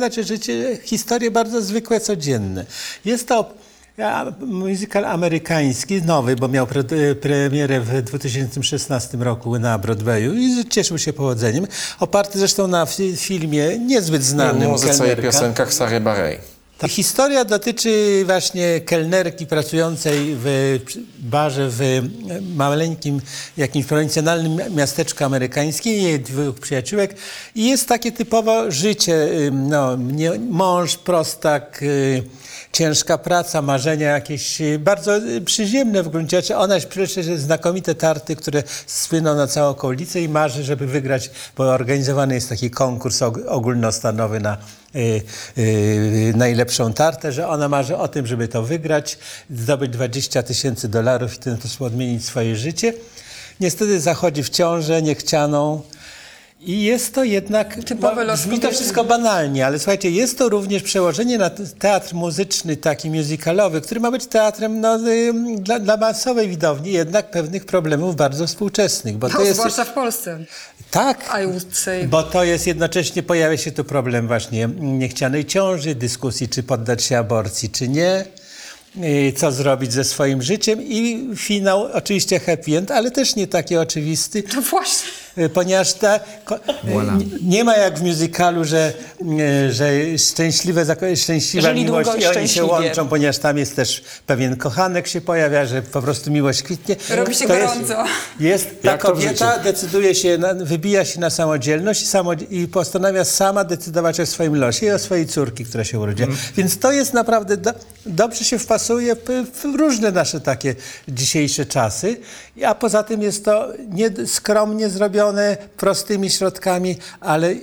historie bardzo zwykłe, codzienne. Jest to Musical amerykański, nowy, bo miał premierę w 2016 roku na Broadwayu i cieszył się powodzeniem. Oparty zresztą na filmie niezbyt znanym. O muzyce i piosenkach Sary Bareilles. Ta historia dotyczy właśnie kelnerki pracującej w barze w maleńkim, jakimś prowincjonalnym miasteczku amerykańskim, jej dwóch przyjaciółek. I jest takie typowo życie, no, mąż, prostak, ciężka praca, marzenia jakieś bardzo przyziemne w gruncie rzeczy. Ona przyszła znakomite tarty, które słyną na całą okolicę i marzy, żeby wygrać, bo organizowany jest taki konkurs ogólnostanowy na najlepszą tartę, że ona marzy o tym, żeby to wygrać, zdobyć $20,000 i ten sposób odmienić swoje życie. Niestety zachodzi w ciążę niechcianą. I jest to jednak, brzmi to wszystko banalnie, ale słuchajcie, jest to również przełożenie na teatr muzyczny, taki musicalowy, który ma być teatrem no, dla masowej widowni, jednak pewnych problemów bardzo współczesnych. Bo to jest, zwłaszcza w Polsce. Tak, bo to jest jednocześnie, pojawia się tu problem właśnie niechcianej ciąży, dyskusji, czy poddać się aborcji, czy nie. Co zrobić ze swoim życiem i finał, oczywiście happy end, ale też nie taki oczywisty. No właśnie. Ponieważ nie ma jak w musicalu, że szczęśliwa miłość i oni się łączą, ponieważ tam jest też pewien kochanek się pojawia, że po prostu miłość kwitnie. Robi się gorąco. Ta kobieta decyduje się, wybija się na samodzielność i postanawia sama decydować o swoim losie i o swojej córki, która się urodziła. Hmm. Więc to jest naprawdę, dobrze się wpasuje w różne nasze takie dzisiejsze czasy, a poza tym jest to skromnie zrobione, prostymi środkami, ale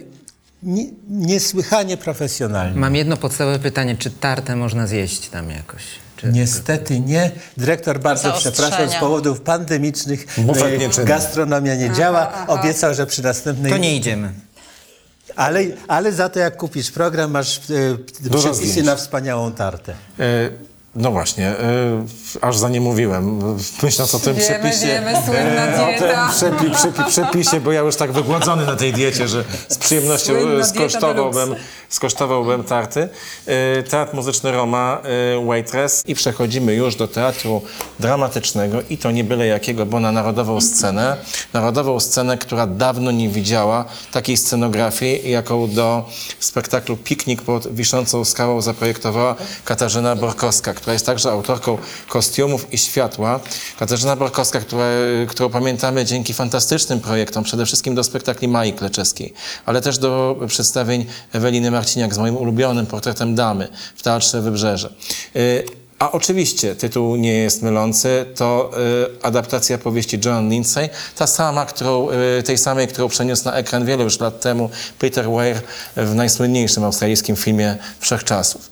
niesłychanie profesjonalnie. Mam jedno podstawowe pytanie, czy tartę można zjeść tam jakoś? Niestety nie. Dyrektor, bardzo przepraszam, z powodów pandemicznych gastronomia nie działa. Obiecał, że przy następnej... To nie idziemy. Ale za to jak kupisz program, masz przepisy na wspaniałą tartę. No właśnie, aż za nie mówiłem, myśląc o tym przepisie, bo ja już tak wygładzony na tej diecie, że z przyjemnością skosztowałbym tarty. Teatr muzyczny Roma, Waitress i przechodzimy już do teatru dramatycznego i to nie byle jakiego, bo na Narodową Scenę, która dawno nie widziała takiej scenografii, jaką do spektaklu Piknik pod Wiszącą Skałą zaprojektowała Katarzyna Borkowska, która jest także autorką kostiumów i światła. Katarzyna Borkowska, którą pamiętamy dzięki fantastycznym projektom, przede wszystkim do spektakli Maji Kleczewskiej, ale też do przedstawień Eweliny Marciniak z moim ulubionym portretem damy w Teatrze Wybrzeże. A oczywiście tytuł nie jest mylący, to adaptacja powieści Joan Lindsay, tej samej, którą przeniósł na ekran wiele już lat temu Peter Weir w najsłynniejszym australijskim filmie wszechczasów.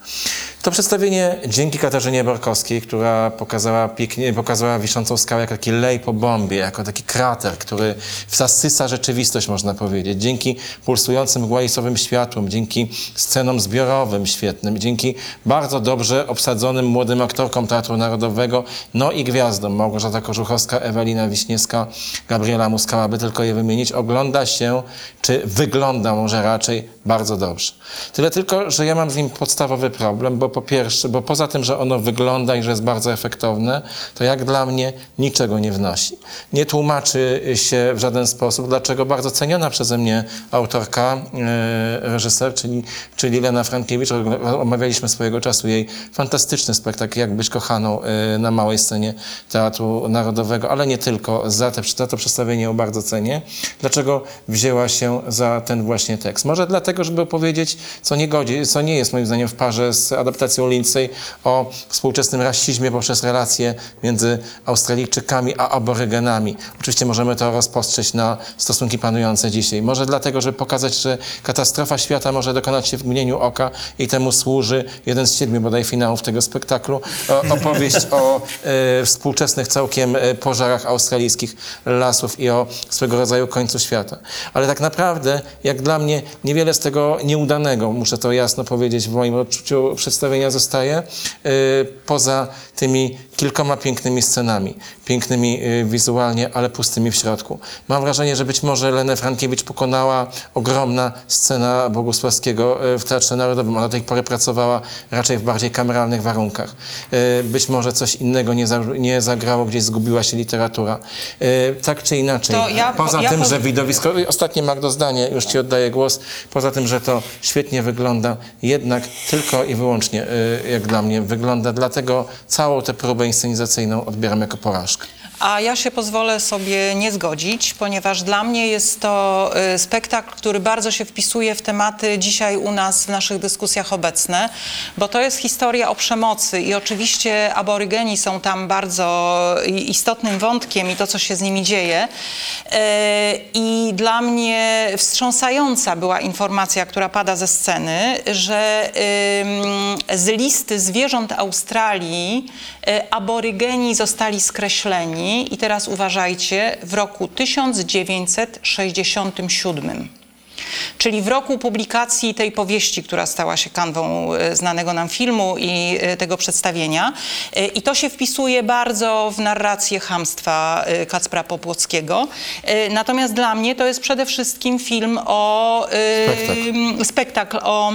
To przedstawienie dzięki Katarzynie Borkowskiej, która pokazała Wiszącą Skałę jako taki lej po bombie, jako taki krater, który zasysa rzeczywistość, można powiedzieć. Dzięki pulsującym głajsowym światłom, dzięki scenom zbiorowym świetnym, dzięki bardzo dobrze obsadzonym młodym aktorkom Teatru Narodowego, no i gwiazdom Małgorzata Kożuchowska, Ewelina Wiśniewska, Gabriela Muskała, by tylko je wymienić, ogląda się, czy wygląda może raczej bardzo dobrze. Tyle tylko, że ja mam z nim podstawowy problem, bo poza tym, że ono wygląda i że jest bardzo efektowne, to jak dla mnie niczego nie wnosi. Nie tłumaczy się w żaden sposób, dlaczego bardzo ceniona przeze mnie autorka, reżyser, czyli Lena Frankiewicz, omawialiśmy swojego czasu jej fantastyczny spektakl Jak być kochaną na małej scenie Teatru Narodowego, ale nie tylko, za to przedstawienie ją bardzo cenię. Dlaczego wzięła się za ten właśnie tekst? Może dlatego, żeby opowiedzieć, co nie jest moim zdaniem w parze z adaptacją Lindsay o współczesnym rasizmie poprzez relacje między Australijczykami a aborygenami. Oczywiście możemy to rozpostrzeć na stosunki panujące dzisiaj. Może dlatego, żeby pokazać, że katastrofa świata może dokonać się w mgnieniu oka i temu służy jeden z 7 bodaj finałów tego spektaklu. Opowieść o współczesnych całkiem pożarach australijskich lasów i o swego rodzaju końcu świata. Ale tak naprawdę, jak dla mnie, niewiele z tego nieudanego, muszę to jasno powiedzieć w moim odczuciu, przedstawienia przedstawienia zostaje poza tymi kilkoma pięknymi scenami, pięknymi wizualnie, ale pustymi w środku. Mam wrażenie, że być może Lenę Frankiewicz pokonała ogromna scena Bogusławskiego w Teatrze Narodowym. Ona do tej pory pracowała raczej w bardziej kameralnych warunkach. Być może coś innego nie zagrało, gdzieś zgubiła się literatura. Tak czy inaczej, poza tym, że widowisko... Ostatnie, Magdo, zdanie, już Ci oddaję głos. Poza tym, że to świetnie wygląda, jednak tylko i wyłącznie, jak dla mnie, wygląda. Dlatego całą tę próbę inscenizacyjną odbieram jako porażkę. A ja się pozwolę sobie nie zgodzić, ponieważ dla mnie jest to spektakl, który bardzo się wpisuje w tematy dzisiaj u nas w naszych dyskusjach obecne, bo to jest historia o przemocy i oczywiście aborygeni są tam bardzo istotnym wątkiem i to, co się z nimi dzieje. I dla mnie wstrząsająca była informacja, która pada ze sceny, że z listy zwierząt Australii aborygeni zostali skreśleni. I teraz uważajcie, w roku 1967, czyli w roku publikacji tej powieści, która stała się kanwą znanego nam filmu i tego przedstawienia. I to się wpisuje bardzo w narrację chamstwa Kacpra Pobłockiego. Natomiast dla mnie to jest przede wszystkim film o... Spektakl o...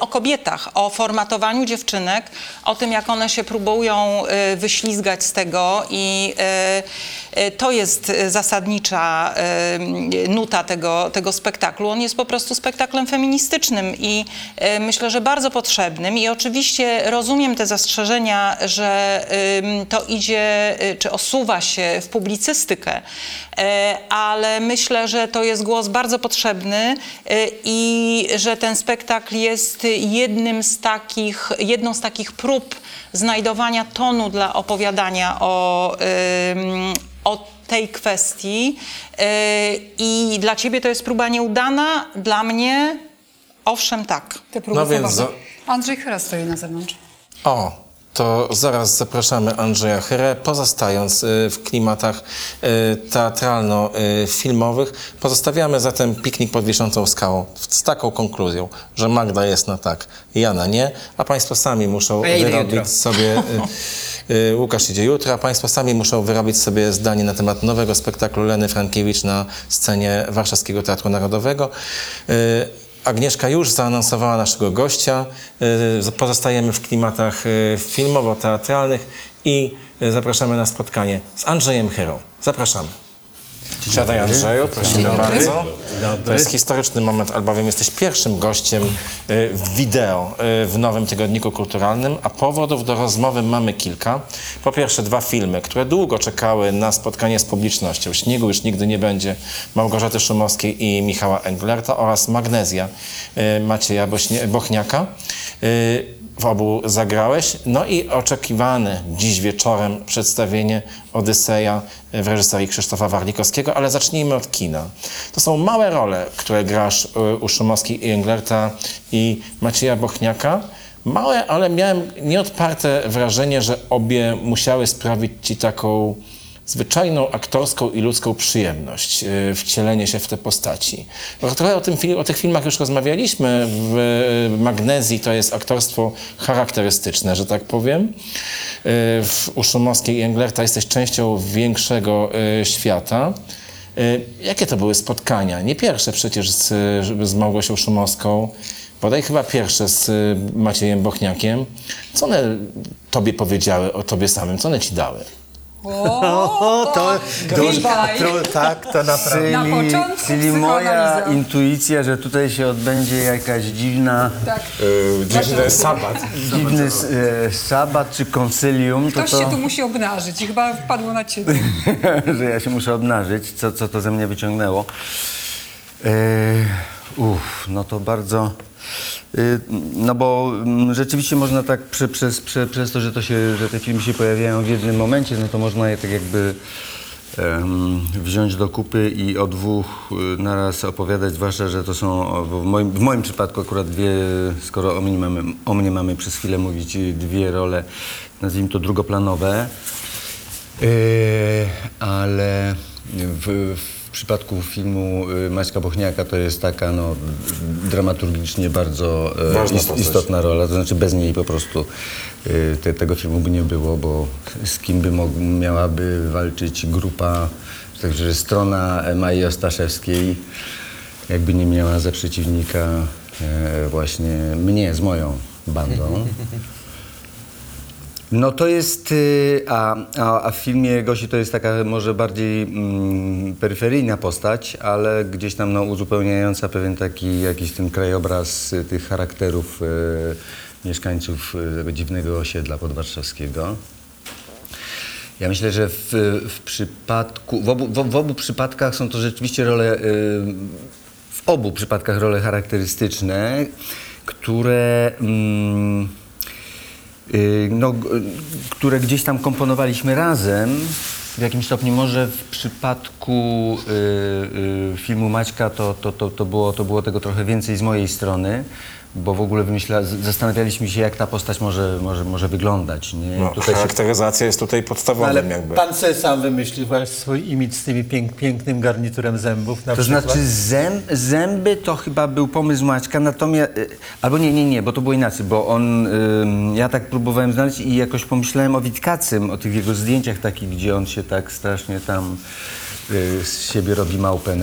o kobietach, o formatowaniu dziewczynek, o tym, jak one się próbują wyślizgać z tego i to jest zasadnicza nuta tego spektaklu. On jest po prostu spektaklem feministycznym i myślę, że bardzo potrzebnym i oczywiście rozumiem te zastrzeżenia, że to idzie, czy osuwa się w publicystykę, ale myślę, że to jest głos bardzo potrzebny i że ten spektakl jest jedną z takich prób znajdowania tonu dla opowiadania o tej kwestii i dla ciebie to jest próba nieudana, dla mnie owszem tak. Te próby no więc Andrzej Chyra stoi na zewnątrz. O, to zaraz zapraszamy Andrzeja Chyrę, pozostając w klimatach teatralno-filmowych. Pozostawiamy zatem piknik pod wiszącą skałą z taką konkluzją, że Magda jest na tak, Jana nie, a państwo sami muszą wyrobić sobie... Łukasz idzie jutro, a państwo sami muszą wyrobić sobie zdanie na temat nowego spektaklu Leny Frankiewicz na scenie Warszawskiego Teatru Narodowego. Agnieszka już zaanonsowała naszego gościa. Pozostajemy w klimatach filmowo-teatralnych i zapraszamy na spotkanie z Andrzejem Chyrą. Zapraszamy. Siadaj Andrzeju, prosimy bardzo. To jest historyczny moment, albowiem jesteś pierwszym gościem w wideo w Nowym Tygodniku Kulturalnym, a powodów do rozmowy mamy kilka. Po pierwsze dwa filmy, które długo czekały na spotkanie z publicznością. Śniegu już nigdy nie będzie Małgorzaty Szumowskiej i Michała Englerta oraz Magnezja Macieja Bochniaka. W obu zagrałeś. No i oczekiwane dziś wieczorem przedstawienie Odyseja w reżyserii Krzysztofa Warlikowskiego, ale zacznijmy od kina. To są małe role, które grasz u Szumowskiej i Englerta i Macieja Bochniaka. Małe, ale miałem nieodparte wrażenie, że obie musiały sprawić ci taką zwyczajną aktorską i ludzką przyjemność, wcielenie się w te postaci. Trochę o tych filmach już rozmawialiśmy. W Magnezji to jest aktorstwo charakterystyczne, że tak powiem. U Szumowskiej i Englerta jesteś częścią większego świata. Jakie to były spotkania? Nie pierwsze przecież z Małgosią Szumowską. Podaj chyba pierwsze z Maciejem Bochniakiem. Co one tobie powiedziały o tobie samym? Co one ci dały? O, to naprawdę. Czyli moja intuicja, że tutaj się odbędzie jakaś dziwna... Tak. Dziwny sabat. Dziwny sabat czy konsylium. Ktoś się tu musi obnażyć i chyba wpadło na ciebie. Że ja się muszę obnażyć, co to ze mnie wyciągnęło. No to bardzo... No bo rzeczywiście można tak przez to, że te filmy się pojawiają w jednym momencie, no to można je tak jakby wziąć do kupy i o dwóch naraz opowiadać, zwłaszcza, że to są w moim przypadku akurat dwie, skoro o mnie mamy przez chwilę mówić, dwie role, nazwijmy to drugoplanowe, ale w przypadku filmu Maćka Bochniaka to jest taka no, dramaturgicznie bardzo istotna rola, to znaczy bez niej po prostu tego filmu by nie było, bo z kim by miałaby walczyć grupa, także strona Maji Ostaszewskiej jakby nie miała za przeciwnika właśnie mnie z moją bandą. No to jest, a w filmie Gosi to jest taka może bardziej peryferyjna postać, ale gdzieś tam no, uzupełniająca pewien taki jakiś ten krajobraz tych charakterów mieszkańców tego dziwnego osiedla podwarszawskiego. Ja myślę, że w obu przypadkach są to rzeczywiście role, role charakterystyczne, które... No, które gdzieś tam komponowaliśmy razem, w jakimś stopniu może w przypadku filmu Maćka to było tego trochę więcej z mojej strony, bo w ogóle zastanawialiśmy się, jak ta postać może wyglądać. Nie? No, tutaj charakteryzacja jest tutaj podstawową. Ale jakby. Pan sobie sam wymyślił swój imidż z tymi pięknym garniturem zębów na przykład. Znaczy zęby to chyba był pomysł Maćka, natomiast... Albo nie, bo to było inaczej, bo on... ja tak próbowałem znaleźć i jakoś pomyślałem o Witkacym, o tych jego zdjęciach takich, gdzie on się tak strasznie tam... z siebie robi małpę.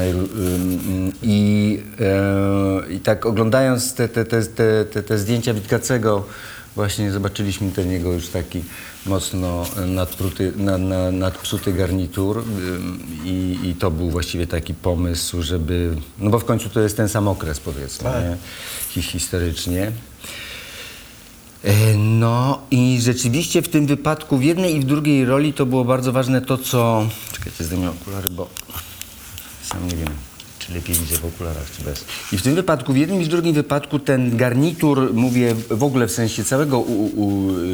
I tak oglądając te zdjęcia Witkacego właśnie zobaczyliśmy ten jego już taki mocno nadpsuty garnitur i to był właściwie taki pomysł, żeby... No bo w końcu to jest ten sam okres, powiedzmy, nie? Historycznie. No i rzeczywiście w tym wypadku w jednej i w drugiej roli to było bardzo ważne to, co... Czekajcie, zdejmę okulary, bo sam nie wiem, czy lepiej widzę w okularach, czy bez. I w tym wypadku, w jednym i w drugim wypadku ten garnitur, mówię w ogóle w sensie całego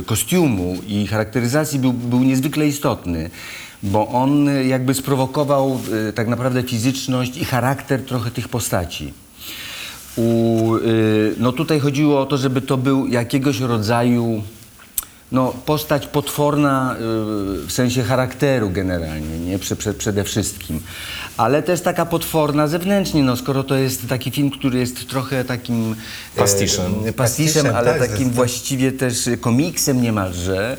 kostiumu i charakteryzacji był niezwykle istotny, bo on jakby sprowokował tak naprawdę fizyczność i charakter trochę tych postaci. No tutaj chodziło o to, żeby to był jakiegoś rodzaju no, postać potworna w sensie charakteru generalnie, nie? Przede wszystkim. Ale też taka potworna zewnętrznie, no, skoro to jest taki film, który jest trochę takim... Pastiszem, ale tak, takim właściwie też komiksem niemalże.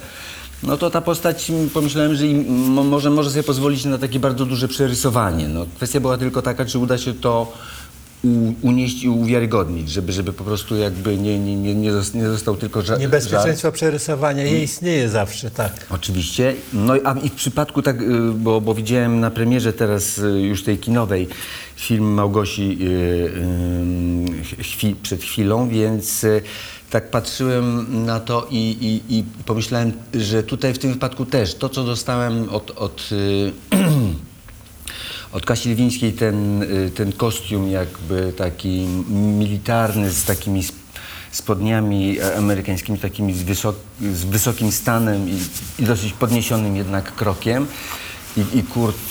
No to ta postać, pomyślałem, że może sobie pozwolić na takie bardzo duże przerysowanie. No, kwestia była tylko taka, czy uda się to unieść i uwiarygodnić, żeby po prostu jakby nie został tylko żart. Niebezpieczeństwo przerysowania nie istnieje zawsze, tak. Oczywiście. No i w przypadku tak, bo widziałem na premierze teraz już tej kinowej film Małgosi przed chwilą, więc tak patrzyłem na to i pomyślałem, że tutaj w tym wypadku też to, co dostałem od Kasi Liwińskiej, ten kostium jakby taki militarny z takimi spodniami amerykańskimi, takimi z wysokim stanem i dosyć podniesionym jednak krokiem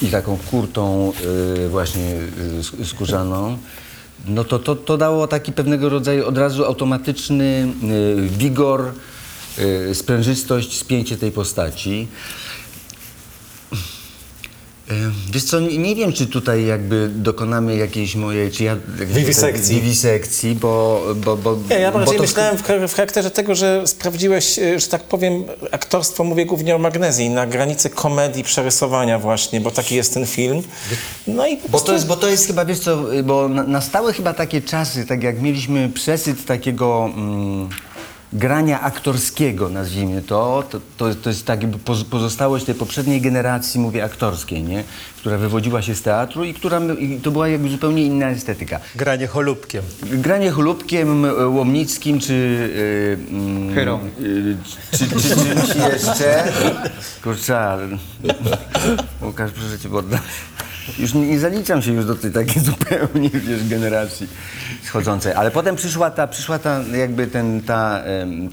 i taką kurtą właśnie skórzaną. No to dało taki pewnego rodzaju od razu automatyczny wigor, sprężystość, spięcie tej postaci. Wiesz co, nie wiem, czy tutaj jakby dokonamy jakiejś mojej, czy ja... Wiwisekcji, bo... Nie, ja bardziej myślałem w charakterze tego, że sprawdziłeś, że tak powiem, aktorstwo, mówię głównie o Magnezji, na granicy komedii, przerysowania właśnie, bo taki jest ten film. No i... Bo to jest chyba, wiesz co, bo nastały chyba takie czasy, tak jak mieliśmy przesyt takiego... grania aktorskiego, nazwijmy to jest taka pozostałość tej poprzedniej generacji, mówię, aktorskiej, nie? Która wywodziła się z teatru i to była jakby zupełnie inna estetyka. Granie cholubkiem. Granie cholubkiem, Łomnickim czy czymś jeszcze. Kurczę, Łukasz, proszę cię, poddać. Już nie zaliczam się już do tej takiej zupełnie, wiesz, generacji schodzącej. Ale potem przyszła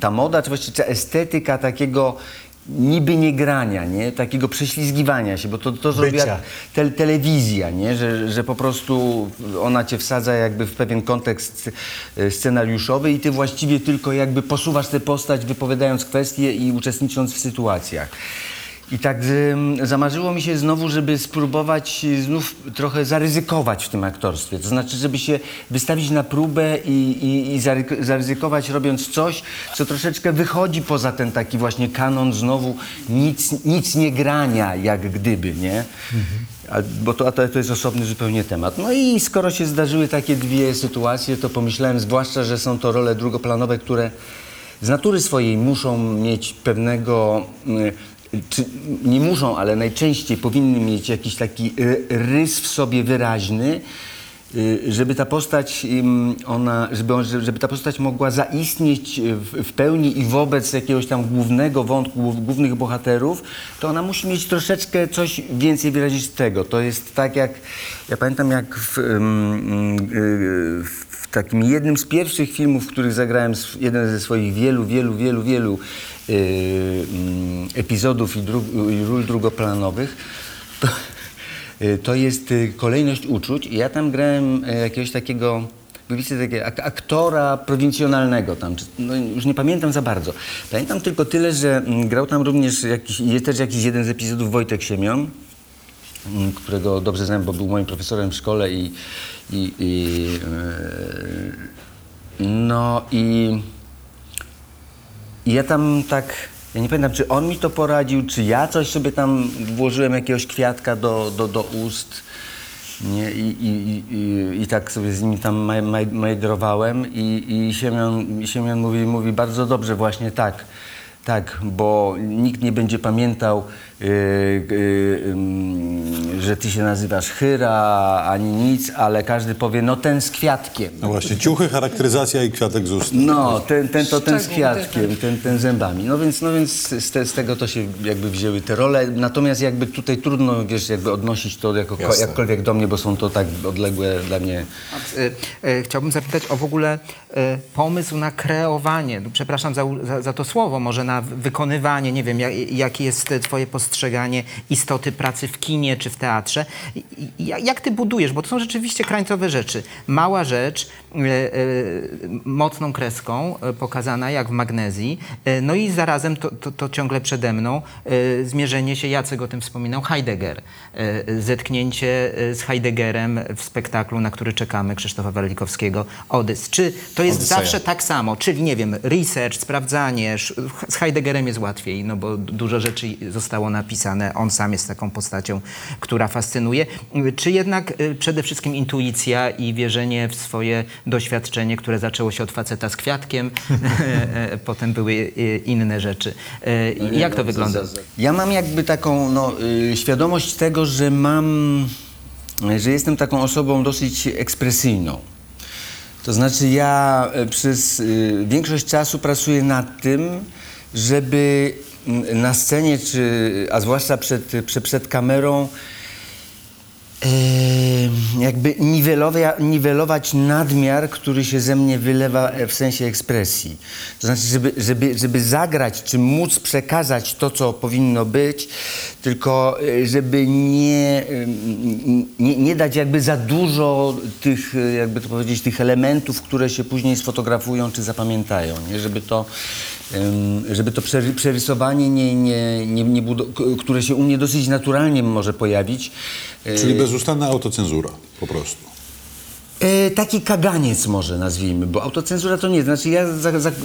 ta moda, czy właściwie ta estetyka takiego niby nie grania, nie? Takiego prześlizgiwania się, bo to zrobiła telewizja, nie? Że po prostu ona cię wsadza jakby w pewien kontekst scenariuszowy i ty właściwie tylko jakby posuwasz tę postać, wypowiadając kwestie i uczestnicząc w sytuacjach. I tak zamarzyło mi się znowu, żeby spróbować znów trochę zaryzykować w tym aktorstwie. To znaczy, żeby się wystawić na próbę i zaryzykować, robiąc coś, co troszeczkę wychodzi poza ten taki właśnie kanon znowu nic nie grania, jak gdyby, nie? Mhm. Bo to jest osobny zupełnie temat. No i skoro się zdarzyły takie dwie sytuacje, to pomyślałem, zwłaszcza, że są to role drugoplanowe, które z natury swojej muszą mieć pewnego... Czy nie muszą, ale najczęściej powinny mieć jakiś taki rys w sobie wyraźny, żeby ta postać mogła zaistnieć w pełni i wobec jakiegoś tam głównego wątku, głównych bohaterów, to ona musi mieć troszeczkę coś więcej wyrazistego. To jest tak jak, ja pamiętam jak w takim jednym z pierwszych filmów, w których zagrałem jeden ze swoich wielu epizodów i ról drugoplanowych, to jest Kolejność uczuć. Ja tam grałem jakiegoś takiego, aktora prowincjonalnego tam, no już nie pamiętam za bardzo. Pamiętam tylko tyle, że grał tam również jakiś jeden z epizodów Wojtek Siemion, którego dobrze znam, bo był moim profesorem w szkole i ja tam tak, ja nie pamiętam, czy on mi to poradził, czy ja coś sobie tam włożyłem jakiegoś kwiatka do ust, nie? I tak sobie z nim tam majdrowałem i Siemion mówi bardzo dobrze, właśnie tak. Tak, bo nikt nie będzie pamiętał, że ty się nazywasz Chyra, ani nic, ale każdy powie, no ten z kwiatkiem. No właśnie, ciuchy, charakteryzacja i kwiatek z ust. No, ten z kwiatkiem, ten zębami. No więc z tego to się jakby wzięły te role. Natomiast jakby tutaj trudno, wiesz, jakby odnosić to jakkolwiek do mnie, bo są to tak odległe dla mnie. Chciałbym zapytać o w ogóle pomysł na kreowanie. Przepraszam za to słowo, może na wykonywanie, nie wiem, jakie jest twoje postrzeganie istoty pracy w kinie czy w teatrze. Jak ty budujesz? Bo to są rzeczywiście krańcowe rzeczy. Mała rzecz, mocną kreską pokazana jak w Magnezji. No i zarazem to ciągle przede mną zmierzenie się, Jacek o tym wspominał, Heidegger. Zetknięcie z Heideggerem w spektaklu, na który czekamy, Krzysztofa Warlikowskiego, Odys. Czy to jest Odyseja. Zawsze tak samo? Czyli, nie wiem, research, sprawdzanie. Z Heideggerem jest łatwiej, no bo dużo rzeczy zostało napisane. On sam jest taką postacią, która fascynuje. Czy jednak przede wszystkim intuicja i wierzenie w swoje doświadczenie, które zaczęło się od faceta z kwiatkiem, potem były inne rzeczy. Jak to wygląda? Ja mam jakby taką świadomość tego, że jestem taką osobą dosyć ekspresyjną. To znaczy ja przez większość czasu pracuję nad tym, żeby na scenie, a zwłaszcza przed kamerą, jakby niwelować nadmiar, który się ze mnie wylewa w sensie ekspresji. To znaczy, żeby zagrać, czy móc przekazać to, co powinno być, tylko żeby nie dać jakby za dużo tych, jakby to powiedzieć, tych elementów, które się później sfotografują czy zapamiętają, nie? Żeby to przerysowanie, które się u mnie dosyć naturalnie może pojawić. Czyli bezustanna autocenzura po prostu. Taki kaganiec może nazwijmy, bo autocenzura to nie. Znaczy ja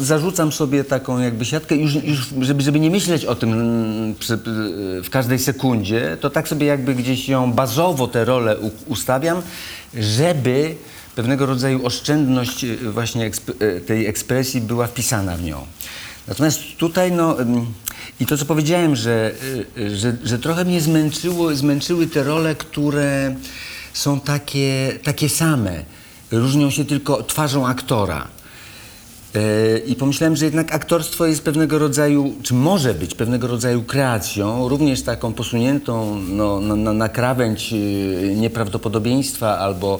zarzucam sobie taką jakby siatkę już żeby nie myśleć o tym w każdej sekundzie, to tak sobie jakby gdzieś ją bazowo tę rolę ustawiam, żeby pewnego rodzaju oszczędność właśnie tej ekspresji była wpisana w nią. Natomiast tutaj i to co powiedziałem, że trochę mnie zmęczyły te role, które są takie same. Różnią się tylko twarzą aktora. I pomyślałem, że jednak aktorstwo jest pewnego rodzaju, czy może być pewnego rodzaju kreacją, również taką posuniętą na krawędź nieprawdopodobieństwa albo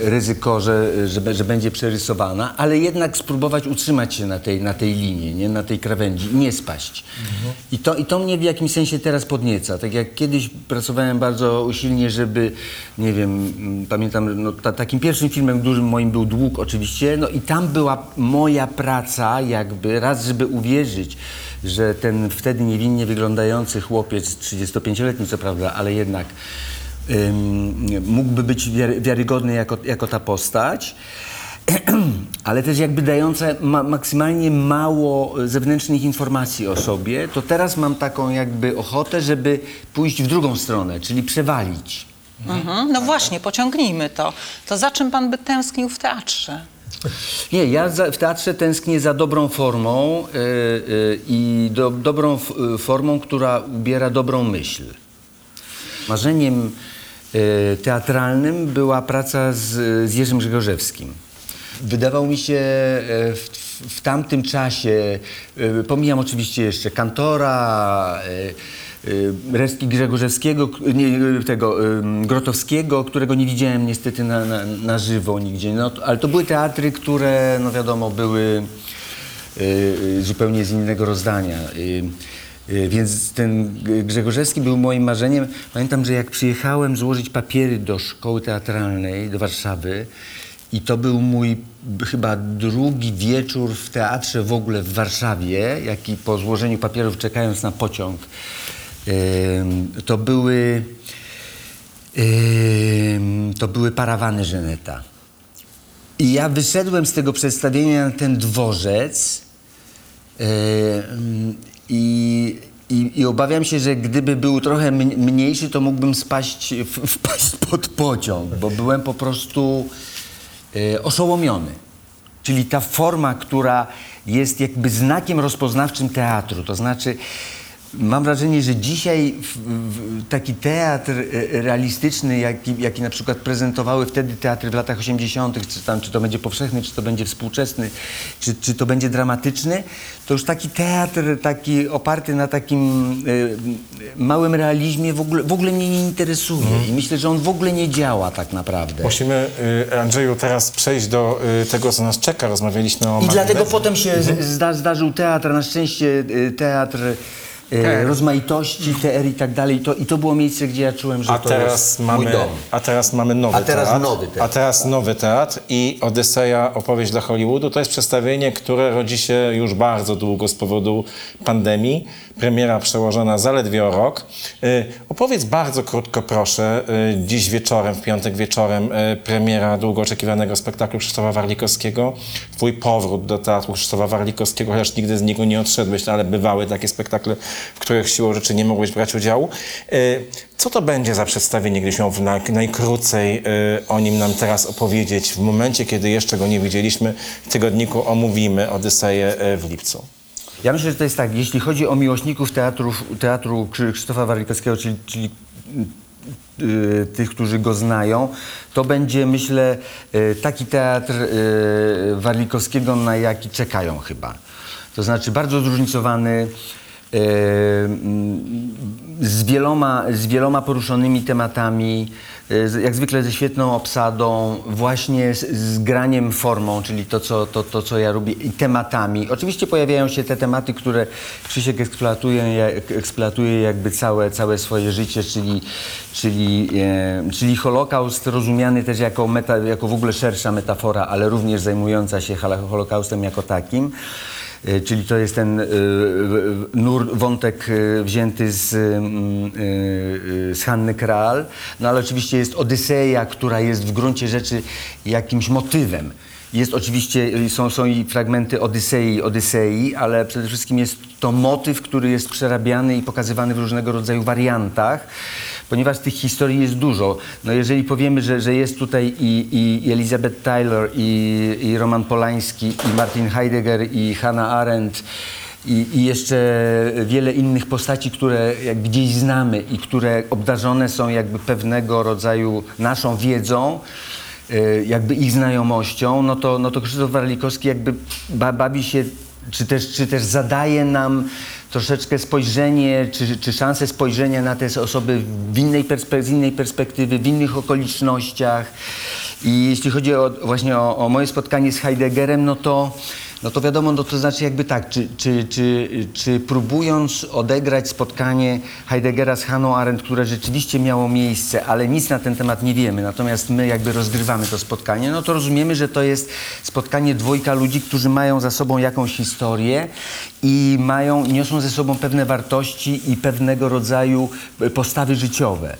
ryzyko, że będzie przerysowana, ale jednak spróbować utrzymać się na tej linii, nie? Na tej krawędzi i nie spaść. Mhm. I to mnie w jakimś sensie teraz podnieca. Tak jak kiedyś pracowałem bardzo usilnie, żeby, nie wiem, pamiętam, no, takim pierwszym filmem dużym moim był Dług oczywiście, no i tam była moja praca jakby, raz żeby uwierzyć, że ten wtedy niewinnie wyglądający chłopiec, 35-letni co prawda, ale jednak mógłby być wiarygodny jako ta postać, ale też jakby dająca maksymalnie mało zewnętrznych informacji o sobie, to teraz mam taką jakby ochotę, żeby pójść w drugą stronę, czyli przewalić. Mhm. No właśnie, pociągnijmy to. To za czym pan by tęsknił w teatrze? Nie, ja w teatrze tęsknię za dobrą formą i dobrą formą, która ubiera dobrą myśl. Marzeniem teatralnym była praca z Jerzym Grzegorzewskim. Wydawał mi się w tamtym czasie, pomijam oczywiście jeszcze Kantora, resztki Grzegorzewskiego, Grotowskiego, którego nie widziałem niestety na żywo nigdzie. No, ale to były teatry, które, no wiadomo, były zupełnie z innego rozdania. Więc ten Grzegorzewski był moim marzeniem. Pamiętam, że jak przyjechałem złożyć papiery do szkoły teatralnej, do Warszawy, i to był mój chyba drugi wieczór w teatrze w ogóle w Warszawie, jak i po złożeniu papierów czekając na pociąg, to były Parawany Żeneta. I ja wyszedłem z tego przedstawienia na ten dworzec i obawiam się, że gdyby był trochę mniejszy, to mógłbym wpaść pod pociąg, bo byłem po prostu oszołomiony. Czyli ta forma, która jest jakby znakiem rozpoznawczym teatru, to znaczy mam wrażenie, że dzisiaj taki teatr realistyczny, jaki na przykład prezentowały wtedy teatry w latach 80., czy to będzie powszechny, czy to będzie współczesny, czy to będzie dramatyczny, to już taki teatr taki oparty na takim małym realizmie w ogóle mnie nie interesuje. I myślę, że on w ogóle nie działa tak naprawdę. Musimy, Andrzeju, teraz przejść do tego, co nas czeka. Rozmawialiśmy o... I dlatego potem się zdarzył teatr, na szczęście teatr rozmaitości, TR i tak dalej. I to było miejsce, gdzie ja czułem, że to jest mój dom. A teraz mamy nowy teatr i Odyseja, opowieść dla Hollywoodu. To jest przedstawienie, które rodzi się już bardzo długo z powodu pandemii. Premiera przełożona zaledwie o rok. Opowiedz bardzo krótko, proszę, dziś wieczorem, w piątek wieczorem, premiera długo oczekiwanego spektaklu Krzysztofa Warlikowskiego. Twój powrót do teatru Krzysztofa Warlikowskiego, chociaż nigdy z niego nie odszedłeś, ale bywały takie spektakle, w których siłą rzeczy nie mogłeś brać udziału. Co to będzie za przedstawienie, gdyś miał najkrócej o nim nam teraz opowiedzieć? W momencie, kiedy jeszcze go nie widzieliśmy, w tygodniku omówimy Odyseję w lipcu. Ja myślę, że to jest tak, jeśli chodzi o miłośników teatru Krzysztofa Warlikowskiego, czyli tych, którzy go znają, to będzie, myślę, taki teatr Warlikowskiego, na jaki czekają chyba. To znaczy bardzo zróżnicowany, z wieloma poruszonymi tematami, jak zwykle ze świetną obsadą, właśnie z graniem formą, czyli to, co ja robię, i tematami. Oczywiście pojawiają się te tematy, które Krzysiek eksploatuje jakby całe swoje życie, czyli Holokaust, rozumiany też jako w ogóle szersza metafora, ale również zajmująca się Holokaustem jako takim. Czyli to jest ten wątek wzięty z Hanny Kral. No ale oczywiście jest Odyseja, która jest w gruncie rzeczy jakimś motywem. Jest oczywiście, są i fragmenty Odysei, ale przede wszystkim jest to motyw, który jest przerabiany i pokazywany w różnego rodzaju wariantach, ponieważ tych historii jest dużo. No jeżeli powiemy, że jest tutaj i Elizabeth Taylor, i Roman Polański, i Martin Heidegger, i Hannah Arendt, i jeszcze wiele innych postaci, które gdzieś znamy i które obdarzone są jakby pewnego rodzaju naszą wiedzą, jakby ich znajomością, no to Krzysztof Warlikowski jakby bawi się, czy też zadaje nam troszeczkę spojrzenie, czy szansę spojrzenia na te osoby z innej perspektywy, w innych okolicznościach. I jeśli chodzi właśnie o moje spotkanie z Heideggerem, no to wiadomo, no to znaczy jakby tak, czy próbując odegrać spotkanie Heideggera z Hanną Arendt, które rzeczywiście miało miejsce, ale nic na ten temat nie wiemy, natomiast my jakby rozgrywamy to spotkanie, no to rozumiemy, że to jest spotkanie dwojga ludzi, którzy mają za sobą jakąś historię i niosą ze sobą pewne wartości i pewnego rodzaju postawy życiowe.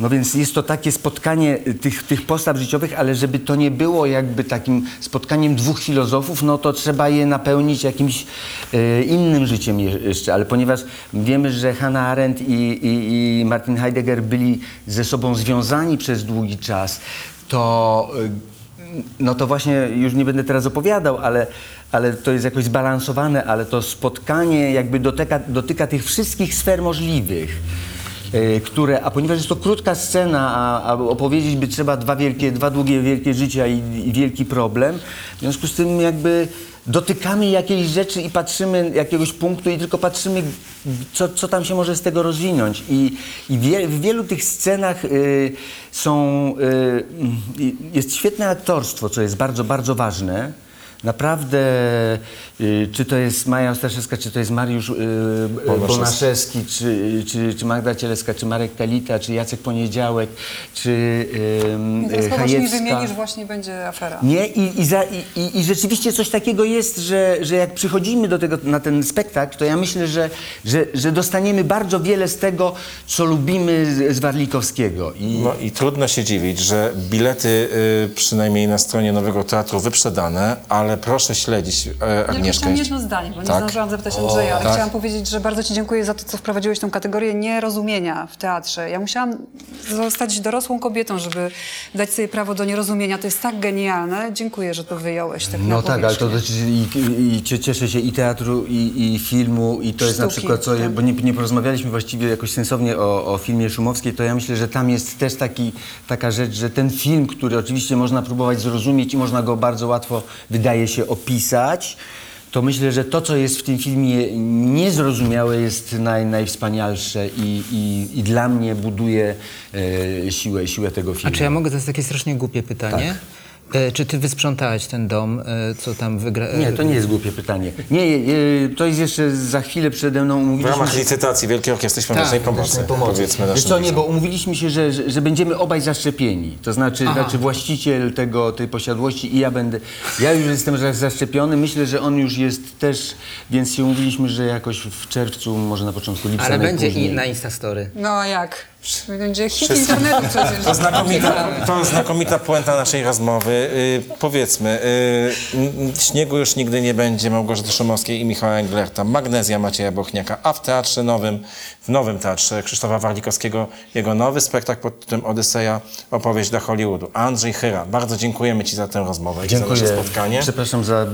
No więc jest to takie spotkanie tych postaw życiowych, ale żeby to nie było jakby takim spotkaniem dwóch filozofów, no to trzeba je napełnić jakimś innym życiem jeszcze. Ale ponieważ wiemy, że Hannah Arendt i Martin Heidegger byli ze sobą związani przez długi czas, to no to właśnie już nie będę teraz opowiadał, ale to jest jakoś zbalansowane, ale to spotkanie jakby dotyka tych wszystkich sfer możliwych. A ponieważ jest to krótka scena, a opowiedzieć by trzeba dwa długie, wielkie życia i wielki problem, w związku z tym jakby dotykamy jakiejś rzeczy i patrzymy jakiegoś punktu i tylko patrzymy, co tam się może z tego rozwinąć. W wielu tych scenach jest świetne aktorstwo, co jest bardzo, bardzo ważne. Naprawdę, czy to jest Maja Ostaszewska, czy to jest Mariusz Bonaszewski, czy Magda Cielewska, czy Marek Kalita, czy Jacek Poniedziałek, czy Hajewska. Chyba, że nie wymienisz, właśnie będzie afera. Nie? I rzeczywiście coś takiego jest, że jak przychodzimy do tego, na ten spektakl, to ja myślę, że dostaniemy bardzo wiele z tego, co lubimy z Warlikowskiego. No i trudno się dziwić, że bilety przynajmniej na stronie Nowego Teatru wyprzedane, ale proszę śledzić Agnieszkę. Ja chciałam jedno zdanie, bo nie zdążyłam zapytać Andrzeja, ale chciałam powiedzieć, że bardzo Ci dziękuję za to, co wprowadziłeś tą kategorię nierozumienia w teatrze. Ja musiałam zostać dorosłą kobietą, żeby dać sobie prawo do nierozumienia. To jest tak genialne. Dziękuję, że to wyjąłeś. Tak, no tak, ale to cieszę się i teatru, i filmu, i to sztuki, jest na przykład, bo nie porozmawialiśmy właściwie jakoś sensownie o filmie Szumowskiej, to ja myślę, że tam jest też taka rzecz, że ten film, który oczywiście można próbować zrozumieć i można go bardzo łatwo wydaje się opisać, to myślę, że to, co jest w tym filmie niezrozumiałe, jest najwspanialsze i dla mnie buduje siłę tego filmu. A czy ja mogę zadać takie strasznie głupie pytanie? Tak. Czy ty wysprzątałeś ten dom, co tam wygrałeś? Nie, to nie jest głupie pytanie. Nie, to jest jeszcze za chwilę przede mną. W ramach licytacji Wielkiej Orkiestry Świątecznej Pomocy. Wiesz co, nie, bo umówiliśmy się, że będziemy obaj zaszczepieni. To znaczy właściciel tej posiadłości i ja będę. Ja już jestem zaszczepiony, myślę, że on już jest też, więc się umówiliśmy, że jakoś w czerwcu, może na początku lipca. Ale będzie i na Instastory. No jak? Będzie hit internetu przecież. To znakomita puenta naszej rozmowy. Powiedzmy, śniegu już nigdy nie będzie Małgorzaty Szumowskiej i Michała Englerta, Magnezja Macieja Bochniaka, a w Teatrze Nowym, w Nowym Teatrze Krzysztofa Warlikowskiego, jego nowy spektakl pod tytułem Odyseja, opowieść dla Hollywoodu. Andrzej Chyra, bardzo dziękujemy Ci za tę rozmowę i za nasze spotkanie. Przepraszam za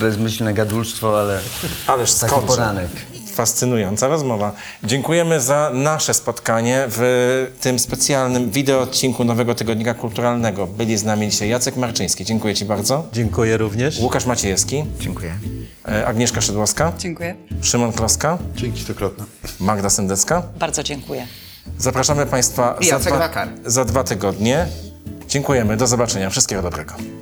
bezmyślne gadulstwo, ale ależ taki poranek. Fascynująca rozmowa. Dziękujemy za nasze spotkanie w tym specjalnym wideoodcinku Nowego Tygodnika Kulturalnego. Byli z nami dzisiaj Jacek Marczyński. Dziękuję Ci bardzo. Dziękuję również. Łukasz Maciejewski. Dziękuję. Agnieszka Szydłowska. Dziękuję. Szymon Kloska. Dzięki stokrotne. Magda Sendecka. Bardzo dziękuję. Zapraszamy Państwa za 2 tygodnie. Dziękujemy. Do zobaczenia. Wszystkiego dobrego.